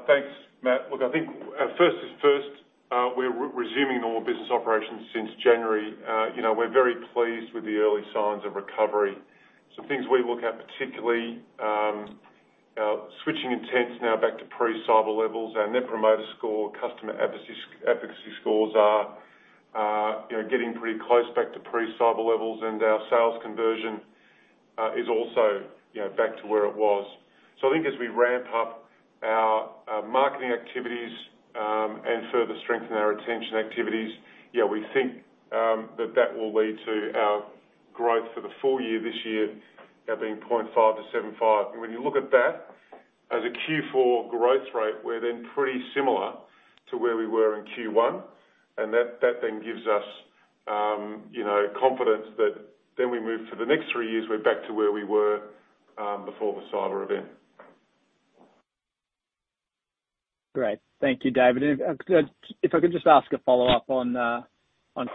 Thanks, Matt. Look, I think first, we're resuming normal business operations since January. We're very pleased with the early signs of recovery. Some things we look at particularly, switching intents now back to pre-cyber levels. Our Net Promoter Score, customer advocacy scores are getting pretty close back to pre-cyber levels, and our sales conversion is also back to where it was. So I think as we ramp up our marketing activities and further strengthen our retention activities, we think that will lead to our growth for the full year this year being 0.5 to 75. And when you look at that, as a Q4 growth rate, we're then pretty similar to where we were in Q1, and that then gives us, confidence that then we move for the next 3 years, we're back to where we were before the cyber event. Great. Thank you, David. If I could just ask a follow-up on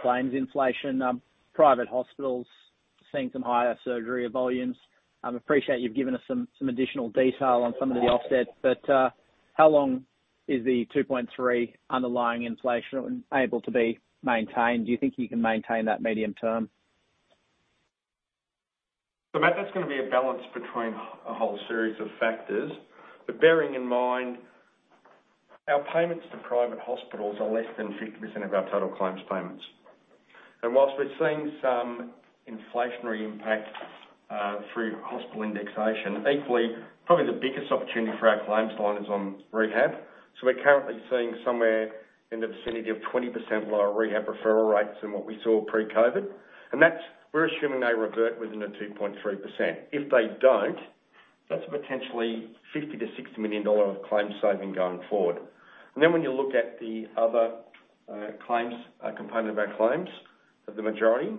claims inflation. Private hospitals seeing some higher surgery volumes. I appreciate you've given us some additional detail on some of the offsets, but how long is the 2.3 underlying inflation able to be maintained? Do you think you can maintain that medium term? So, Matt, that's going to be a balance between a whole series of factors, but bearing in mind our payments to private hospitals are less than 50% of our total claims payments. And whilst we're seeing some inflationary impact through hospital indexation, equally, probably the biggest opportunity for our claims line is on rehab. So we're currently seeing somewhere in the vicinity of 20% lower rehab referral rates than what we saw pre-COVID. And we're assuming they revert within the 2.3%. If they don't, that's potentially $50 to $60 million of claims saving going forward. And then when you look at the other claims component of our claims, of the majority,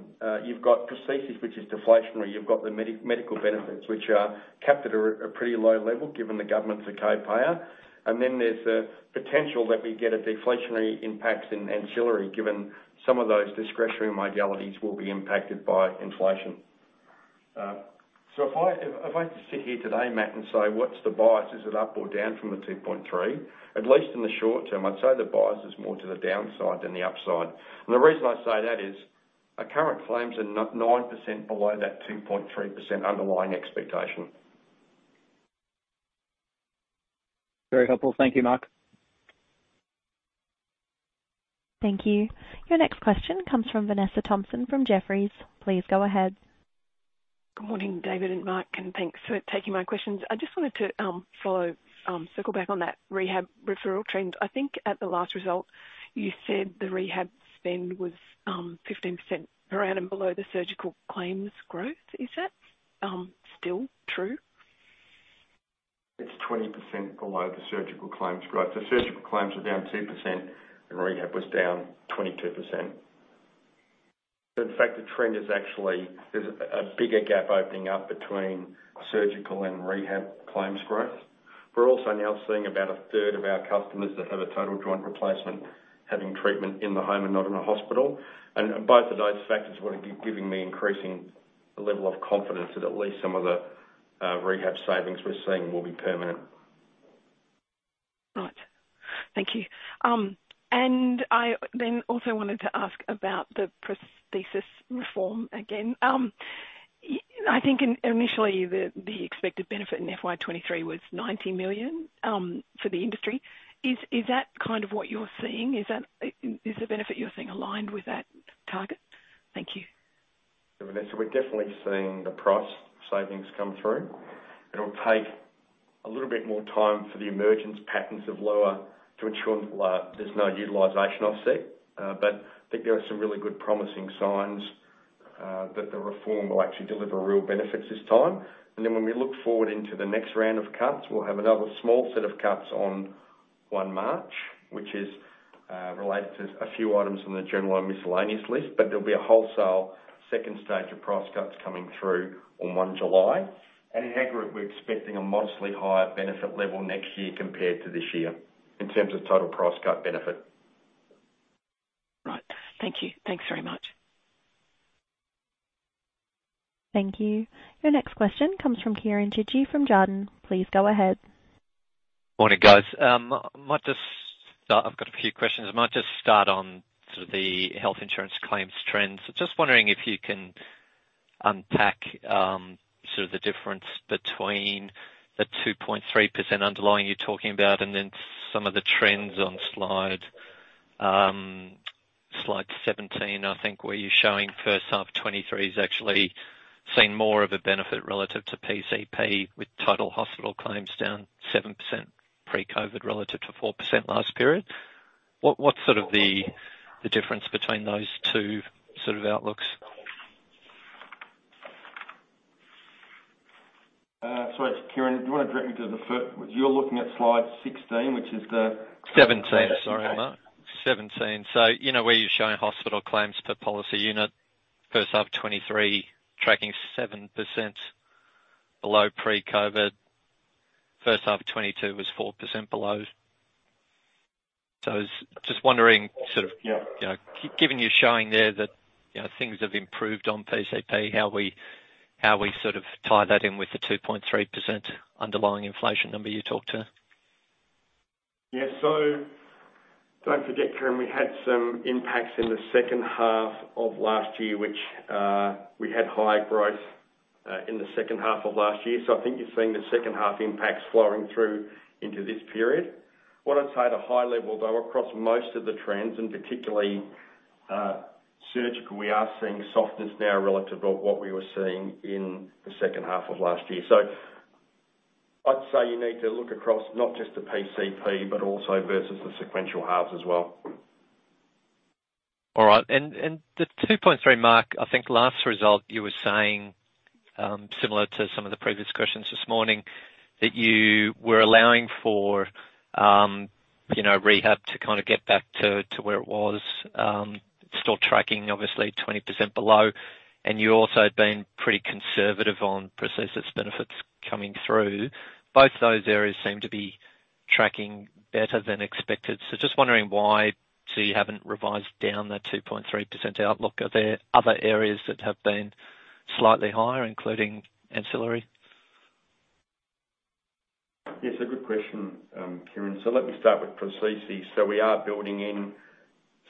you've got prosthesis, which is deflationary. You've got the medical benefits, which are capped at a pretty low level, given the government's a co-payer. And then there's the potential that we get a deflationary impact in ancillary, given some of those discretionary modalities will be impacted by inflation. So if I had to sit here today, Matt, and say, what's the bias? Is it up or down from the 2.3? At least in the short term, I'd say the bias is more to the downside than the upside. And the reason I say that is our current claims are 9% below that 2.3% underlying expectation. Very helpful. Thank you, Mark. Thank you. Your next question comes from Vanessa Thompson from Jefferies. Please go ahead. Good morning, David and Mark, and thanks for taking my questions. I just wanted to circle back on that rehab referral trend. I think at the last result, you said the rehab spend was 15% per annum below the surgical claims growth. Is that still true? It's 20% below the surgical claims growth. The surgical claims are down 2% and rehab was down 22%. In fact, the trend is actually there's a bigger gap opening up between surgical and rehab claims growth. We're also now seeing about a third of our customers that have a total joint replacement having treatment in the home and not in a hospital. And both of those factors are giving me increasing level of confidence that at least some of the rehab savings we're seeing will be permanent. Right. Thank you. And I then also wanted to ask about the prosthesis reform again. I think initially the expected benefit in FY23 was 90 million for the industry. Is that kind of what you're seeing? Is the benefit you're seeing aligned with that target? Thank you. Vanessa, we're definitely seeing the price savings come through. It'll take a little bit more time for the emergence patterns of lower to ensure there's no utilisation offset. But I think there are some really good promising signs that the reform will actually deliver real benefits this time. And then when we look forward into the next round of cuts, we'll have another small set of cuts on 1 March, which is related to a few items on the general and miscellaneous list, but there'll be a wholesale second stage of price cuts coming through on 1 July. And in aggregate, we're expecting a modestly higher benefit level next year compared to this year in terms of total price cut benefit. Right. Thank you. Thanks very much. Thank you. Your next question comes from Kieran Chidgey from Jarden. Please go ahead. Morning, guys. I've got a few questions. I might just start on sort of the health insurance claims trends. Just wondering if you can unpack sort of the difference between the 2.3% underlying you're talking about, and then some of the trends on slide 17, I think, where you're showing first half 23 is actually seen more of a benefit relative to PCP, with total hospital claims down 7% pre-COVID relative to 4% last period. What's sort of the difference between those two sort of outlooks? Sorry, Kieran, do you want to direct me to the first? You're looking at slide 16, which is the 17. Sorry, Mark. 17. So you know where you're showing hospital claims per policy unit, first half 23 tracking 7% below pre-COVID. First half 22 was 4% below. So I was just wondering, sort of, you know, given you're showing there that you know things have improved on PCP, how we sort of tie that in with the 2.3% underlying inflation number you talked to? Yeah, so don't forget, Karen, we had some impacts in the second half of last year, which we had higher growth in the second half of last year. So I think you're seeing the second half impacts flowing through into this period. What I'd say at a high level, though, across most of the trends, and particularly surgical, we are seeing softness now relative to what we were seeing in the second half of last year. So I'd say you need to look across not just the PCP, but also versus the sequential halves as well. All right. And the 2.3, Mark, I think last result you were saying, similar to some of the previous questions this morning, that you were allowing for, you know, rehab to kind of get back to where it was, still tracking, obviously, 20% below, and you also had been pretty conservative on prosthesis benefits coming through. Both those areas seem to be tracking better than expected. So just wondering why obviously you haven't revised down that 2.3% outlook. Are there other areas that have been slightly higher, including ancillary? Yes, a good question, Kieran. So let me start with PROCESI. So we are building in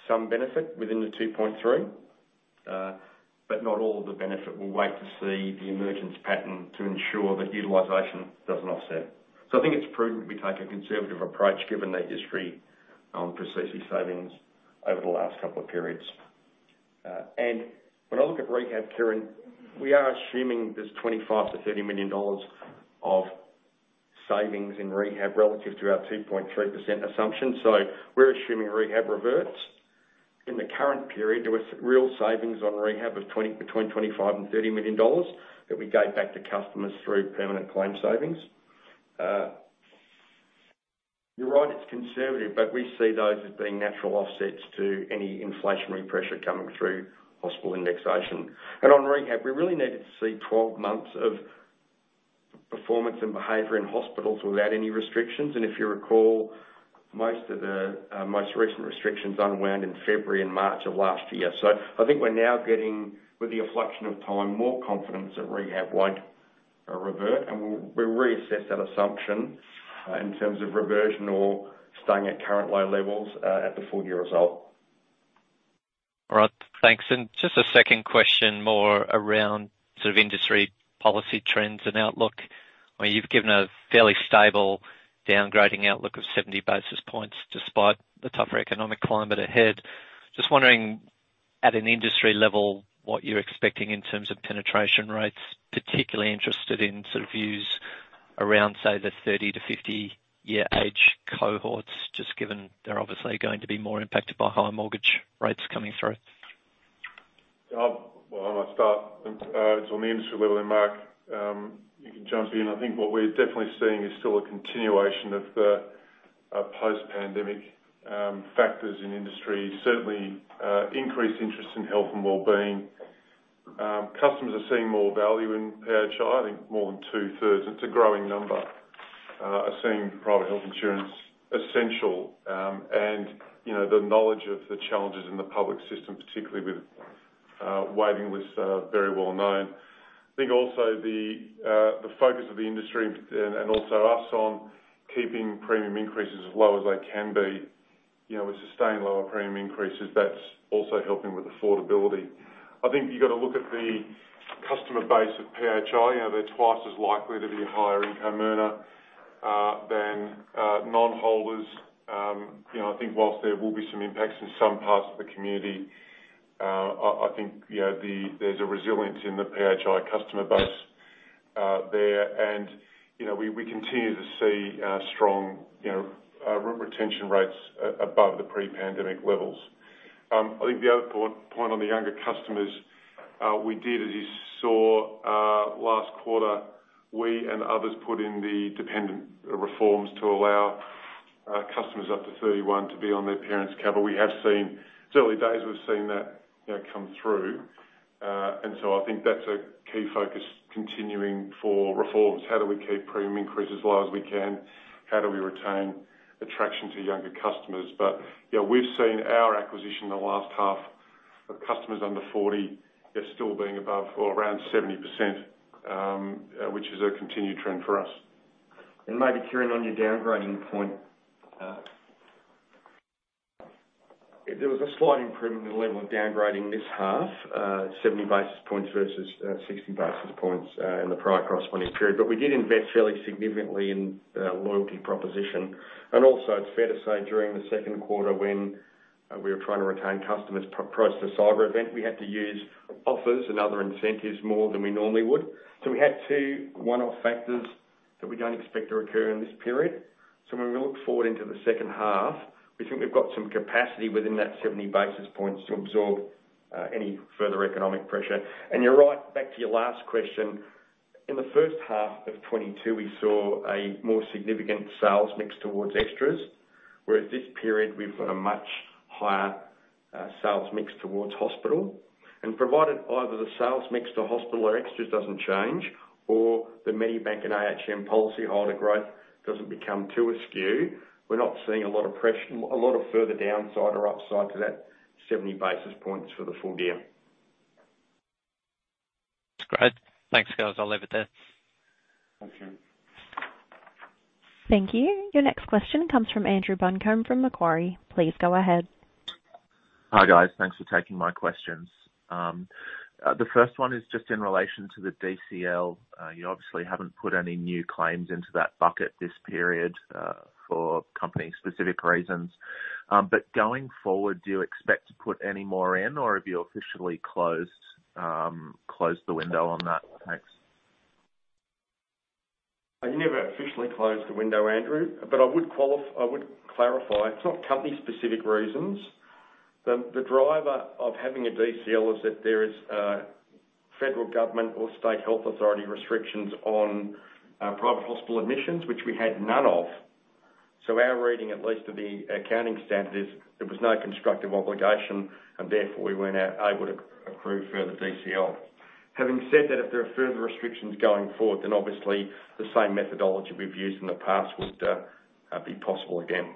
some benefit within the 2.3, but not all of the benefit. We'll wait to see the emergence pattern to ensure that utilisation doesn't offset. So I think it's prudent we take a conservative approach given the history on PROCESI savings over the last couple of periods. And when I look at rehab, Kieran, we are assuming there's $25 to $30 million of savings in rehab relative to our 2.3% assumption. So we're assuming rehab reverts. In the current period, there were real savings on rehab of between $25 and $30 million that we gave back to customers through permanent claim savings. You're right, it's conservative, but we see those as being natural offsets to any inflationary pressure coming through hospital indexation. And on rehab, we really needed to see 12 months of performance and behaviour in hospitals without any restrictions. And if you recall, most of the most recent restrictions unwound in February and March of last year. So I think we're now getting, with the reflection of time, more confidence that rehab won't revert, and we'll reassess that assumption in terms of reversion or staying at current low levels at the full year result. All right, thanks. And just a second question more around sort of industry policy trends and outlook. I mean, you've given a fairly stable downgrading outlook of 70 basis points despite the tougher economic climate ahead. Just wondering, at an industry level, what you're expecting in terms of penetration rates, particularly interested in sort of views around, say, the 30 to 50-year age cohorts, just given they're obviously going to be more impacted by higher mortgage rates coming through. Well, I might start. It's on the industry level, and Mark, you can jump in. I think what we're definitely seeing is still a continuation of the post-pandemic factors in industry, certainly increased interest in health and wellbeing. Customers are seeing more value in PHI. I think more than two-thirds, it's a growing number, are seeing private health insurance essential, and, you know, the knowledge of the challenges in the public system, particularly with waiting lists, are very well known. I think also the focus of the industry and also us on keeping premium increases as low as they can be, you know, with sustained lower premium increases, that's also helping with affordability. I think you've got to look at the customer base of PHI. You know, they're twice as likely to be a higher income earner than non-holders. You know, I think whilst there will be some impacts in some parts of the community, I think, you know, there's a resilience in the PHI customer base there, and, you know, we continue to see strong, you know, retention rates above the pre-pandemic levels. I think the other point on the younger customers, we did, as you saw last quarter, we and others put in the dependent reforms to allow customers up to 31 to be on their parents' cover. We have seen, it's early days, we've seen that, you know, come through. And so I think that's a key focus continuing for reforms. How do we keep premium increases as low as we can? How do we retain attraction to younger customers? But yeah, we've seen our acquisition in the last half of customers under 40 is still being above or around 70%, which is a continued trend for us. And maybe, Kieran, on your downgrading point, there was a slight improvement in the level of downgrading this half, 70 basis points versus 60 basis points in the prior corresponding period. But we did invest fairly significantly in the loyalty proposition. And also, it's fair to say, during the second quarter when we were trying to retain customers post the cyber event, we had to use offers and other incentives more than we normally would. So we had two one-off factors that we don't expect to recur in this period. So when we look forward into the second half, we think we've got some capacity within that 70 basis points to absorb any further economic pressure. And you're right, back to your last question, in the first half of 22, we saw a more significant sales mix towards extras, whereas this period we've got a much higher sales mix towards hospital. And provided either the sales mix to hospital or extras doesn't change, or the Medibank and AHM policyholder growth doesn't become too askew, we're not seeing a lot of pressure, a lot of further downside or upside to that 70 basis points for the full year. That's great. Thanks, guys. I'll leave it there. Thank you. Thank you. Your next question comes from Andrew Buncombe from Macquarie. Please go ahead. Hi, guys. Thanks for taking my questions. The first one is just in relation to the DCL. You obviously haven't put any new claims into that bucket this period for company-specific reasons. But going forward, do you expect to put any more in, or have you officially closed the window on that? Thanks. You never officially closed the window, Andrew, but I would clarify, it's not company-specific reasons. The driver of having a DCL is that there is federal government or state health authority restrictions on private hospital admissions, which we had none of. So our reading, at least of the accounting standard, is there was no constructive obligation, and therefore we weren't able to accrue further DCL. Having said that, if there are further restrictions going forward, then obviously the same methodology we've used in the past would be possible again.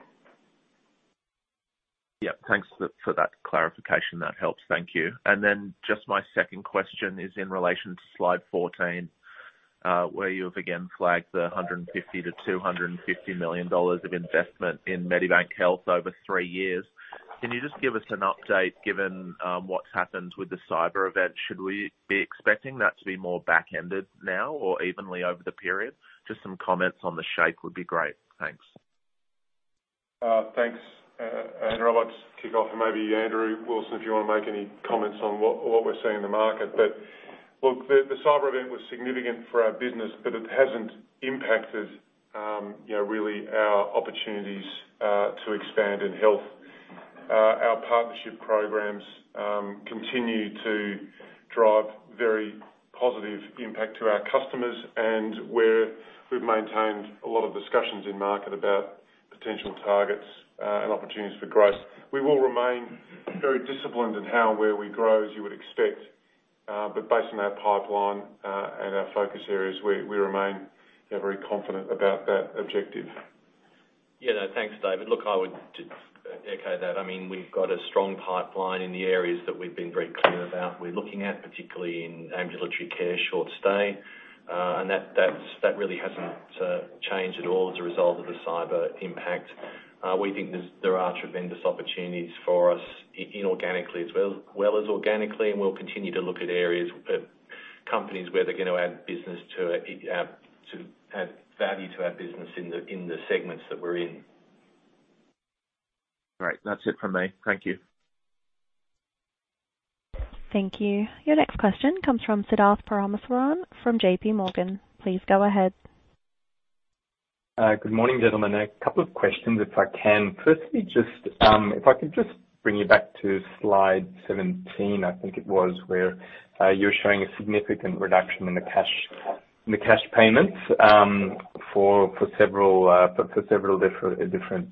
Yeah, thanks for that clarification. That helps. Thank you. And then just my second question is in relation to slide 14, where you have again flagged the $150 to $250 million of investment in Medibank Health over 3 years. Can you just give us an update, given what's happened with the cyber event? Should we be expecting that to be more back-ended now or evenly over the period? Just some comments on the shape would be great. Thanks. Thanks. Andrew, I'd like to kick off, and maybe Andrew Wilson, if you want to make any comments on what we're seeing in the market. But look, the cyber event was significant for our business, but it hasn't impacted, really our opportunities to expand in health. Our partnership programs continue to drive very positive impact to our customers, and we've maintained a lot of discussions in market about potential targets and opportunities for growth. We will remain very disciplined in how and where we grow, as you would expect, but based on our pipeline and our focus areas, we remain very confident about that objective. Yeah, no, thanks, David. Look, I would echo that. I mean, we've got a strong pipeline in the areas that we've been very clear about we're looking at, particularly in ambulatory care, short stay, and that really hasn't changed at all as a result of the cyber impact. We think there are tremendous opportunities for us inorganically as well as organically, and we'll continue to look at areas, companies where they're going to add business to add value to our business in the segments that we're in. Great. That's it from me. Thank you. Thank you. Your next question comes from Siddharth Parameswaran from JP Morgan. Please go ahead. Good morning, gentlemen. A couple of questions, if I can. Firstly, just if I could just bring you back to slide 17, I think it was, where you were showing a significant reduction in the cash payments for several different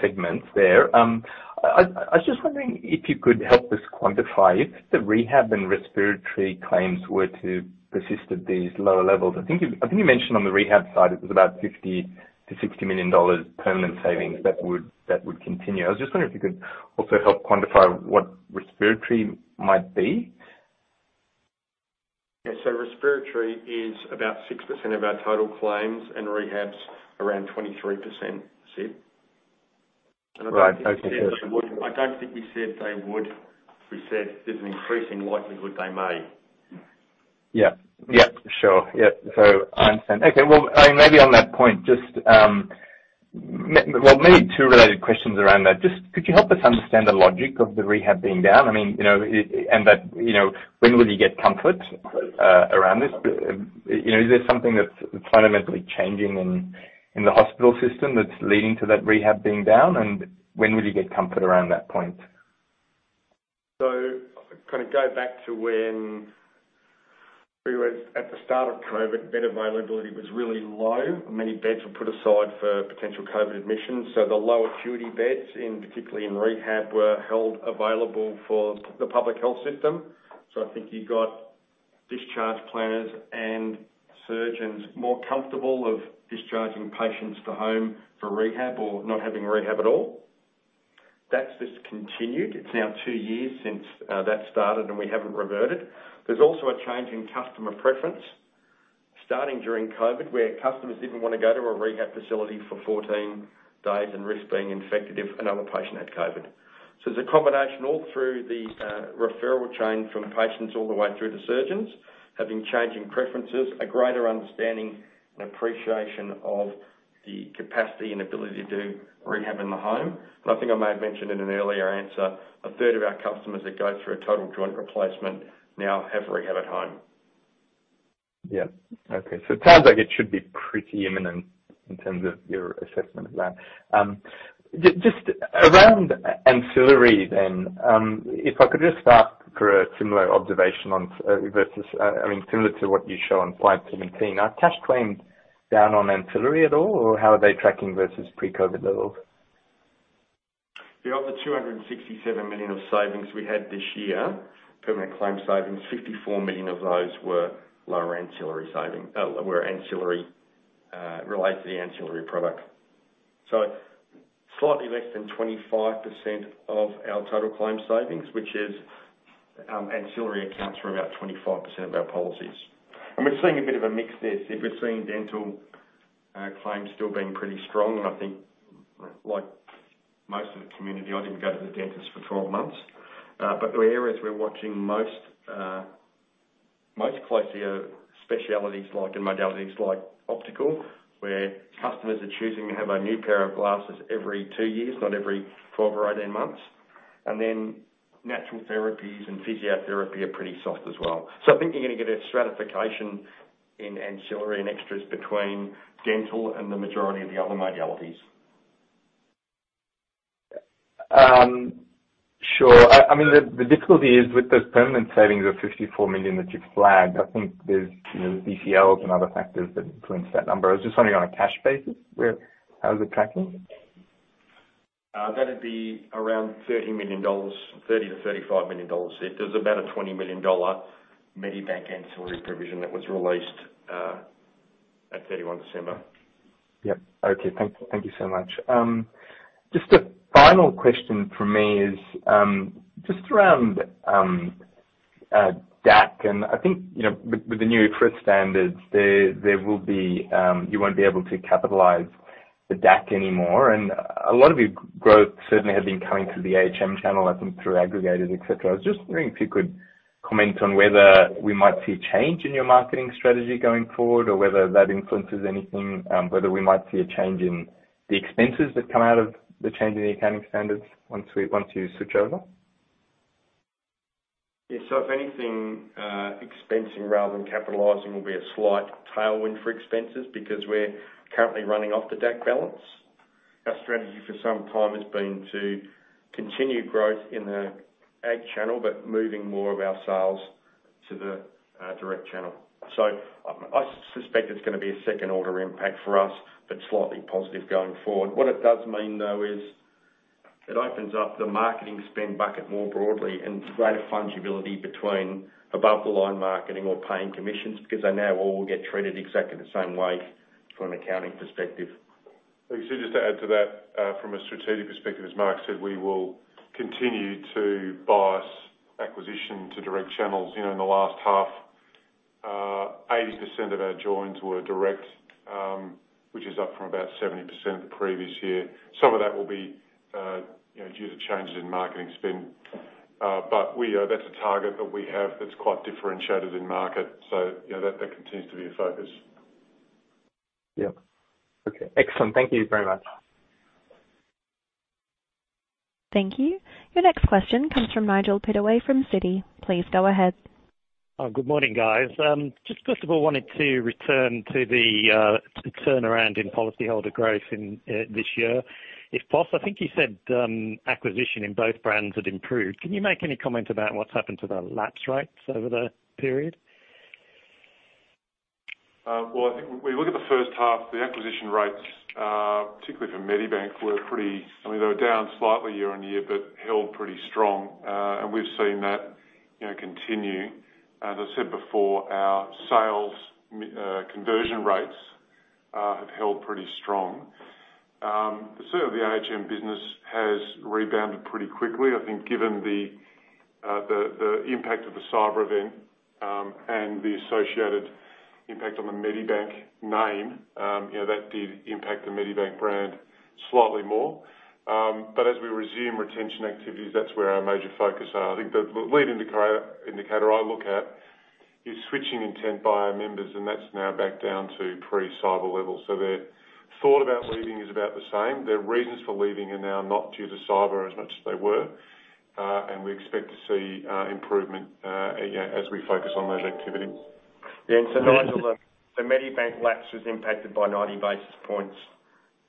segments there. I was just wondering if you could help us quantify if the rehab and respiratory claims were to persist at these lower levels. I think you mentioned on the rehab side it was about $50 to $60 million permanent savings that would continue. I was just wondering if you could also help quantify what respiratory might be. Yeah, so respiratory is about 6% of our total claims, and rehab's around 23%. Sid. And I don't think we said they would. We said there's an increasing likelihood they may. Yeah. Yeah. Sure. Yeah. So I understand. Okay. Well, I mean, maybe on that point, just maybe two related questions around that. Just could you help us understand the logic of the rehab being down? I mean, and that when will you get comfort around this? Is there something that's fundamentally changing in the hospital system that's leading to that rehab being down, and when will you get comfort around that point? So I kind of go back to when we were at the start of COVID, bed availability was really low. Many beds were put aside for potential COVID admissions, so the low acuity beds, particularly in rehab, were held available for the public health system. So I think you got discharge planners and surgeons more comfortable of discharging patients to home for rehab or not having rehab at all. That's just continued. It's now 2 years since that started and we haven't reverted. There's also a change in customer preference, starting during COVID, where customers didn't want to go to a rehab facility for 14 days and risk being infected if another patient had COVID. So there's a combination all through the referral chain from patients all the way through to surgeons, having changing preferences, a greater understanding and appreciation of the capacity and ability to do rehab in the home. And I think I may have mentioned in an earlier answer, a third of our customers that go through a total joint replacement now have rehab at home. Yeah, okay. So it sounds like it should be pretty imminent in terms of your assessment of that. Just around ancillary then, if I could just ask for a similar observation on versus, I mean, similar to what you show on slide 17, are cash claims down on ancillary at all, or how are they tracking versus pre-COVID levels? Yeah, of the 267 million of savings we had this year, permanent claim savings, 54 million of those were lower ancillary saving, were ancillary, related to the ancillary product. So slightly less than 25% of our total claim savings, which is ancillary accounts for about 25% of our policies. And we're seeing a bit of a mix there. So we're seeing dental claims still being pretty strong. And I think, like most of the community, I didn't go to the dentist for 12 months. But the areas we're watching most closely are specialities like and modalities like optical, where customers are choosing to have a new pair of glasses every 2 years, not every 12 or 18 months. And then natural therapies and physiotherapy are pretty soft as well. So I think you're going to get a stratification in ancillary and extras between dental and the majority of the other modalities. Sure. I mean, the difficulty is with those permanent savings of 54 million that you've flagged, I think there's, you know, DCLs and other factors that influence that number. I was just wondering on a cash basis, how is it tracking? That'd be around $30 million, $30 to $35 million. There's about a $20 million Medibank ancillary provision that was released at 31 December. Yep. Okay. Thank you so much. Just a final question from me is just around DAC, and I think, you know, with the new IFRS standards, there will be you won't be able to capitalise the DAC anymore, and a lot of your growth certainly had been coming through the AHM channel, I think through aggregators, etc. I was just wondering if you could comment on whether we might see change in your marketing strategy going forward, or whether that influences anything, whether we might see a change in the expenses that come out of the change in the accounting standards once you switch over. Yeah, so if anything, expensing rather than capitalising will be a slight tailwind for expenses, because we're currently running off the DAC balance. Our strategy for some time has been to continue growth in the ag channel, but moving more of our sales to the direct channel. So I suspect it's going to be a second order impact for us, but slightly positive going forward. What it does mean though is it opens up the marketing spend bucket more broadly and greater fungibility between above the line marketing or paying commissions, because they now all get treated exactly the same way from an accounting perspective. So just to add to that, from a strategic perspective, as Mark said, we will continue to bias acquisition to direct channels. You know, in the last half, 80% of our joins were direct, which is up from about 70% of the previous year. Some of that will be due to changes in marketing spend. But that's a target that we have that's quite differentiated in market. So, you know, that continues to be a focus. Yeah. Okay. Excellent. Thank you very much. Thank you. Your next question comes from Nigel Pittaway from Citi. Please go ahead. Oh, good morning, guys. Just first of all, wanted to return to the turnaround in policyholder growth in this year, if possible. I think you said acquisition in both brands had improved. Can you make any comment about what's happened to the lapse rates over the period? Well, I think when we look at the first half, the acquisition rates, particularly for Medibank, were they were down slightly year on year, but held pretty strong. And we've seen that, continue. As I said before, our sales conversion rates have held pretty strong. Certainly the AHM business has rebounded pretty quickly. I think given the impact of the cyber event and the associated impact on the Medibank name, that did impact the Medibank brand slightly more. But as we resume retention activities, that's where our major focus are. I think the lead indicator I look at is switching intent by our members, and that's now back down to pre-cyber levels. So they're thought about leaving is about the same. Their reasons for leaving are now not due to cyber as much as they were, and we expect to see improvement as we focus on those activities. Yeah, and so Nigel, the Medibank lapse was impacted by 90 basis points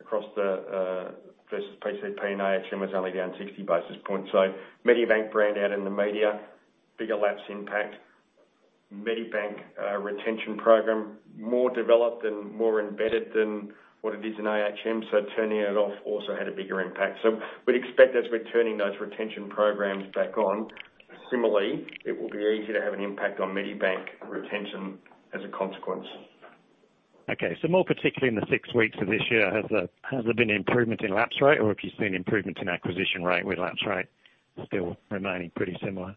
across the versus PCP, and AHM was only down 60 basis points. So Medibank brand out in the media, bigger lapse impact. Medibank retention program, more developed and more embedded than what it is in AHM, so turning it off also had a bigger impact. So we'd expect as we're turning those retention programs back on, similarly, it will be easy to have an impact on Medibank retention as a consequence. Okay, so more particularly in the 6 weeks of this year, has there been improvement in lapse rate, or have you seen improvement in acquisition rate with lapse rate still remaining pretty similar?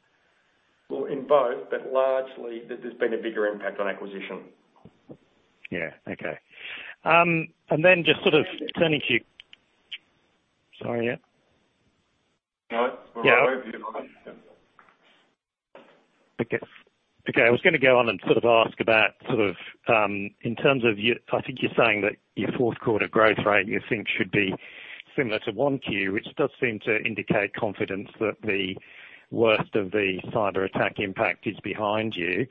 Well, in both, but largely there's been a bigger impact on acquisition. Yeah, okay. And then just sort of turning to you. Sorry, yeah. No, we're right over you. Okay, I was going to go on and sort of ask about in terms of you, I think you're saying that your fourth quarter growth rate you think should be similar to 1Q, which does seem to indicate confidence that the worst of the cyber attack impact is behind you.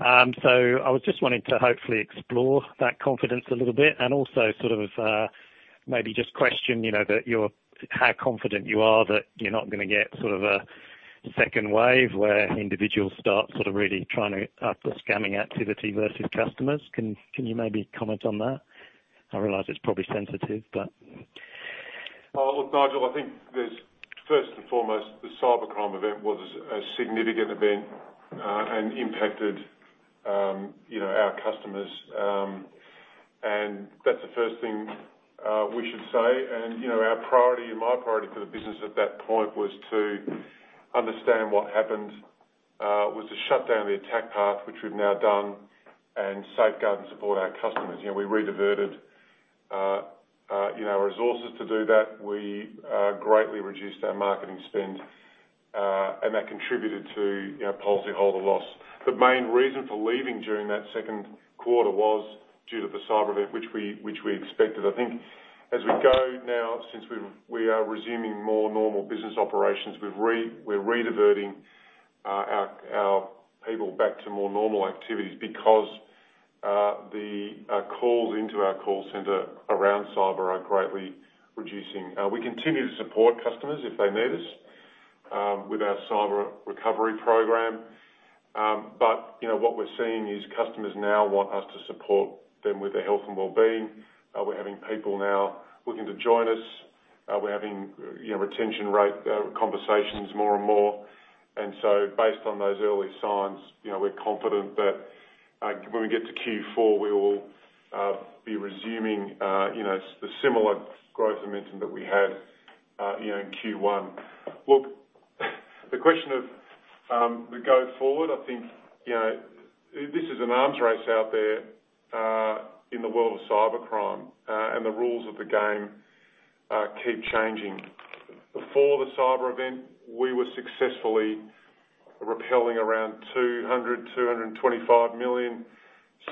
So I was just wanting to hopefully explore that confidence a little bit, and also maybe just question, that how confident you are that you're not going to get sort of a second wave where individuals start sort of really trying to up the scamming activity versus customers. Can you maybe comment on that? I realise it's probably sensitive, but... Oh, look, Nigel, I think there's, first and foremost, the cybercrime event was a significant event and impacted our customers, and that's the first thing we should say. And our priority and my priority for the business at that point was to understand what happened, was to shut down the attack path, which we've now done, and safeguard and support our customers. We rediverted our resources to do that. We greatly reduced our marketing spend. And that contributed to policyholder loss. The main reason for leaving during that second quarter was due to the cyber event, which we expected. I think as we go now, since we are resuming more normal business operations, we're rediverting our people back to more normal activities because the calls into our call centre around cyber are greatly reducing. We continue to support customers if they need us. With our cyber recovery program. But, what we're seeing is customers now want us to support them with their health and wellbeing. We're having people now looking to join us. We're having, retention rate conversations more and more. And so based on those early signs, we're confident that when we get to Q4, we will be resuming, the similar growth momentum that we had, in Q1. Look, the question of the go forward, I think, this is an arms race out there in the world of cybercrime, and the rules of the game keep changing. Before the cyber event, we were successfully repelling around 200, 225 million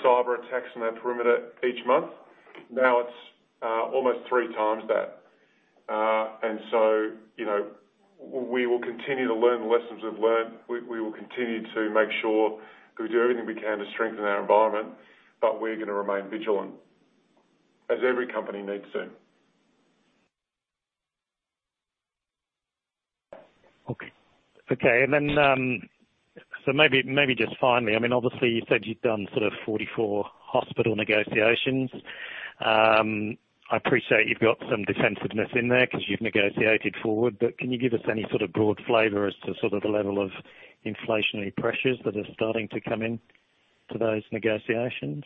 cyber attacks on our perimeter each month. Now it's almost 3 times that. And so, we will continue to learn the lessons we've learned. We will continue to make sure that we do everything we can to strengthen our environment, but we're going to remain vigilant, as every company needs to. Okay, and then so maybe just finally, I mean, obviously you said you've done sort of 44 hospital negotiations. I appreciate you've got some defensiveness in there because you've negotiated forward, but can you give us any sort of broad flavour as to sort of the level of inflationary pressures that are starting to come in to those negotiations?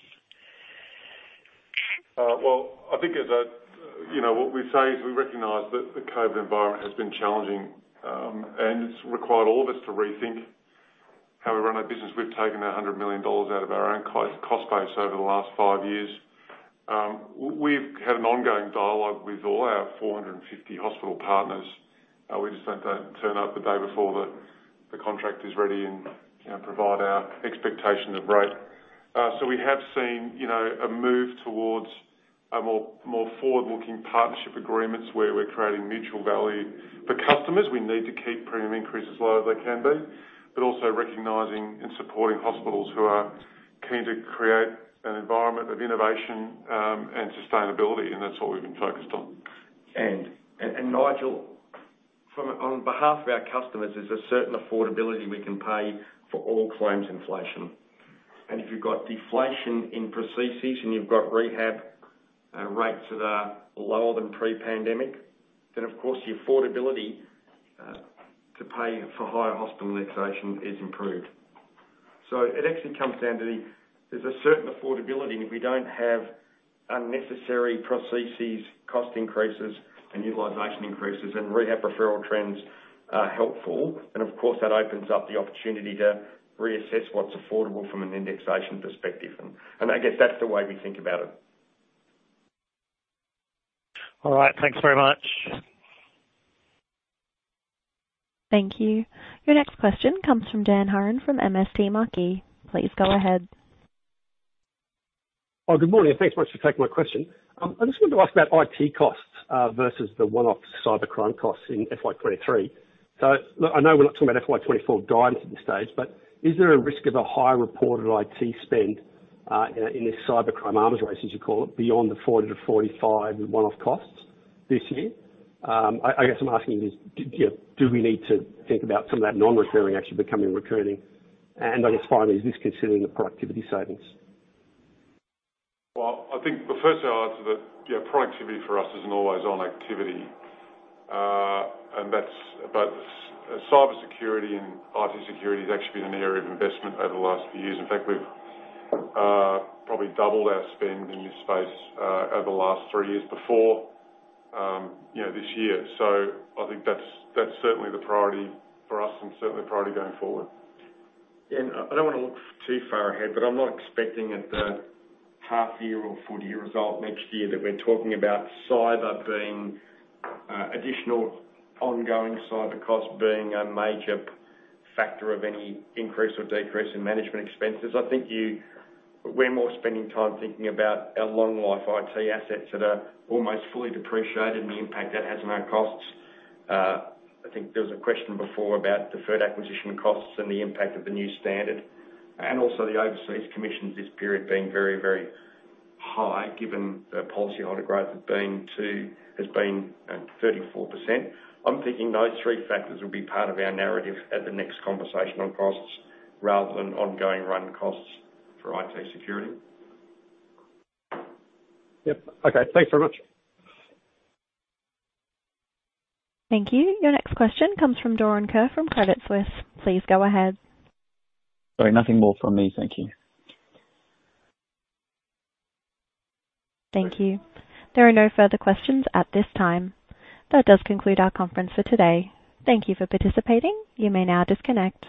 Well, I think as what we say is we recognise that the COVID environment has been challenging, and it's required all of us to rethink how we run our business. We've taken $100 million out of our own cost base over the last 5 years. We've had an ongoing dialogue with all our 450 hospital partners. We just don't turn up the day before the contract is ready and provide our expectation of rate. So we have seen, a move towards more forward-looking partnership agreements where we're creating mutual value for customers. We need to keep premium increases low as they can be, but also recognising and supporting hospitals who are keen to create an environment of innovation and sustainability, and that's what we've been focused on. And Nigel, on behalf of our customers, there's a certain affordability we can pay for all claims inflation. And if you've got deflation in prostheses and you've got rehab rates that are lower than pre-pandemic, then of course the affordability to pay for higher hospital indexation is improved. So it actually comes down to there's a certain affordability, and if we don't have unnecessary prostheses cost increases and utilisation increases, and rehab referral trends are helpful, then of course that opens up the opportunity to reassess what's affordable from an indexation perspective. And I guess that's the way we think about it. All right, thanks very much. Thank you. Your next question comes from Dan Hurren from MST Marquee. Please go ahead. Oh, good morning. Thanks much for taking my question. I just wanted to ask about IT costs versus the one-off cybercrime costs in FY23. So, look, I know we're not talking about FY24 guidance at this stage, but is there a risk of a higher reported IT spend in this cybercrime arms race, as you call it, beyond the 40 to 45 one-off costs this year? I guess I'm asking is, do we need to think about some of that non-recurring actually becoming recurring? And I guess finally, is this considering the productivity savings? Well, I think the first I'll answer that productivity for us is an always-on activity. And that's about cyber security and IT security has actually been an area of investment over the last few years. In fact, we've probably doubled our spend in this space over the last 3 years before this year. So I think that's certainly the priority for us and certainly a priority going forward. Yeah, and I don't want to look too far ahead, but I'm not expecting at the half-year or full-year result next year that we're talking about cyber being additional ongoing cyber costs being a major factor of any increase or decrease in management expenses. I think we're more spending time thinking about our long-life IT assets that are almost fully depreciated and the impact that has on our costs. I think there was a question before about deferred acquisition costs and the impact of the new standard, and also the overseas commissions this period being very, very high, given the policyholder growth has been 34%. I'm thinking those three factors will be part of our narrative at the next conversation on costs rather than ongoing run costs for IT security. Yep. Okay. Thanks very much. Thank you. Your next question comes from Doran Kerr from Credit Suisse. Please go ahead. Sorry, nothing more from me. Thank you. Thank you. There are no further questions at this time. That does conclude our conference for today. Thank you for participating. You may now disconnect.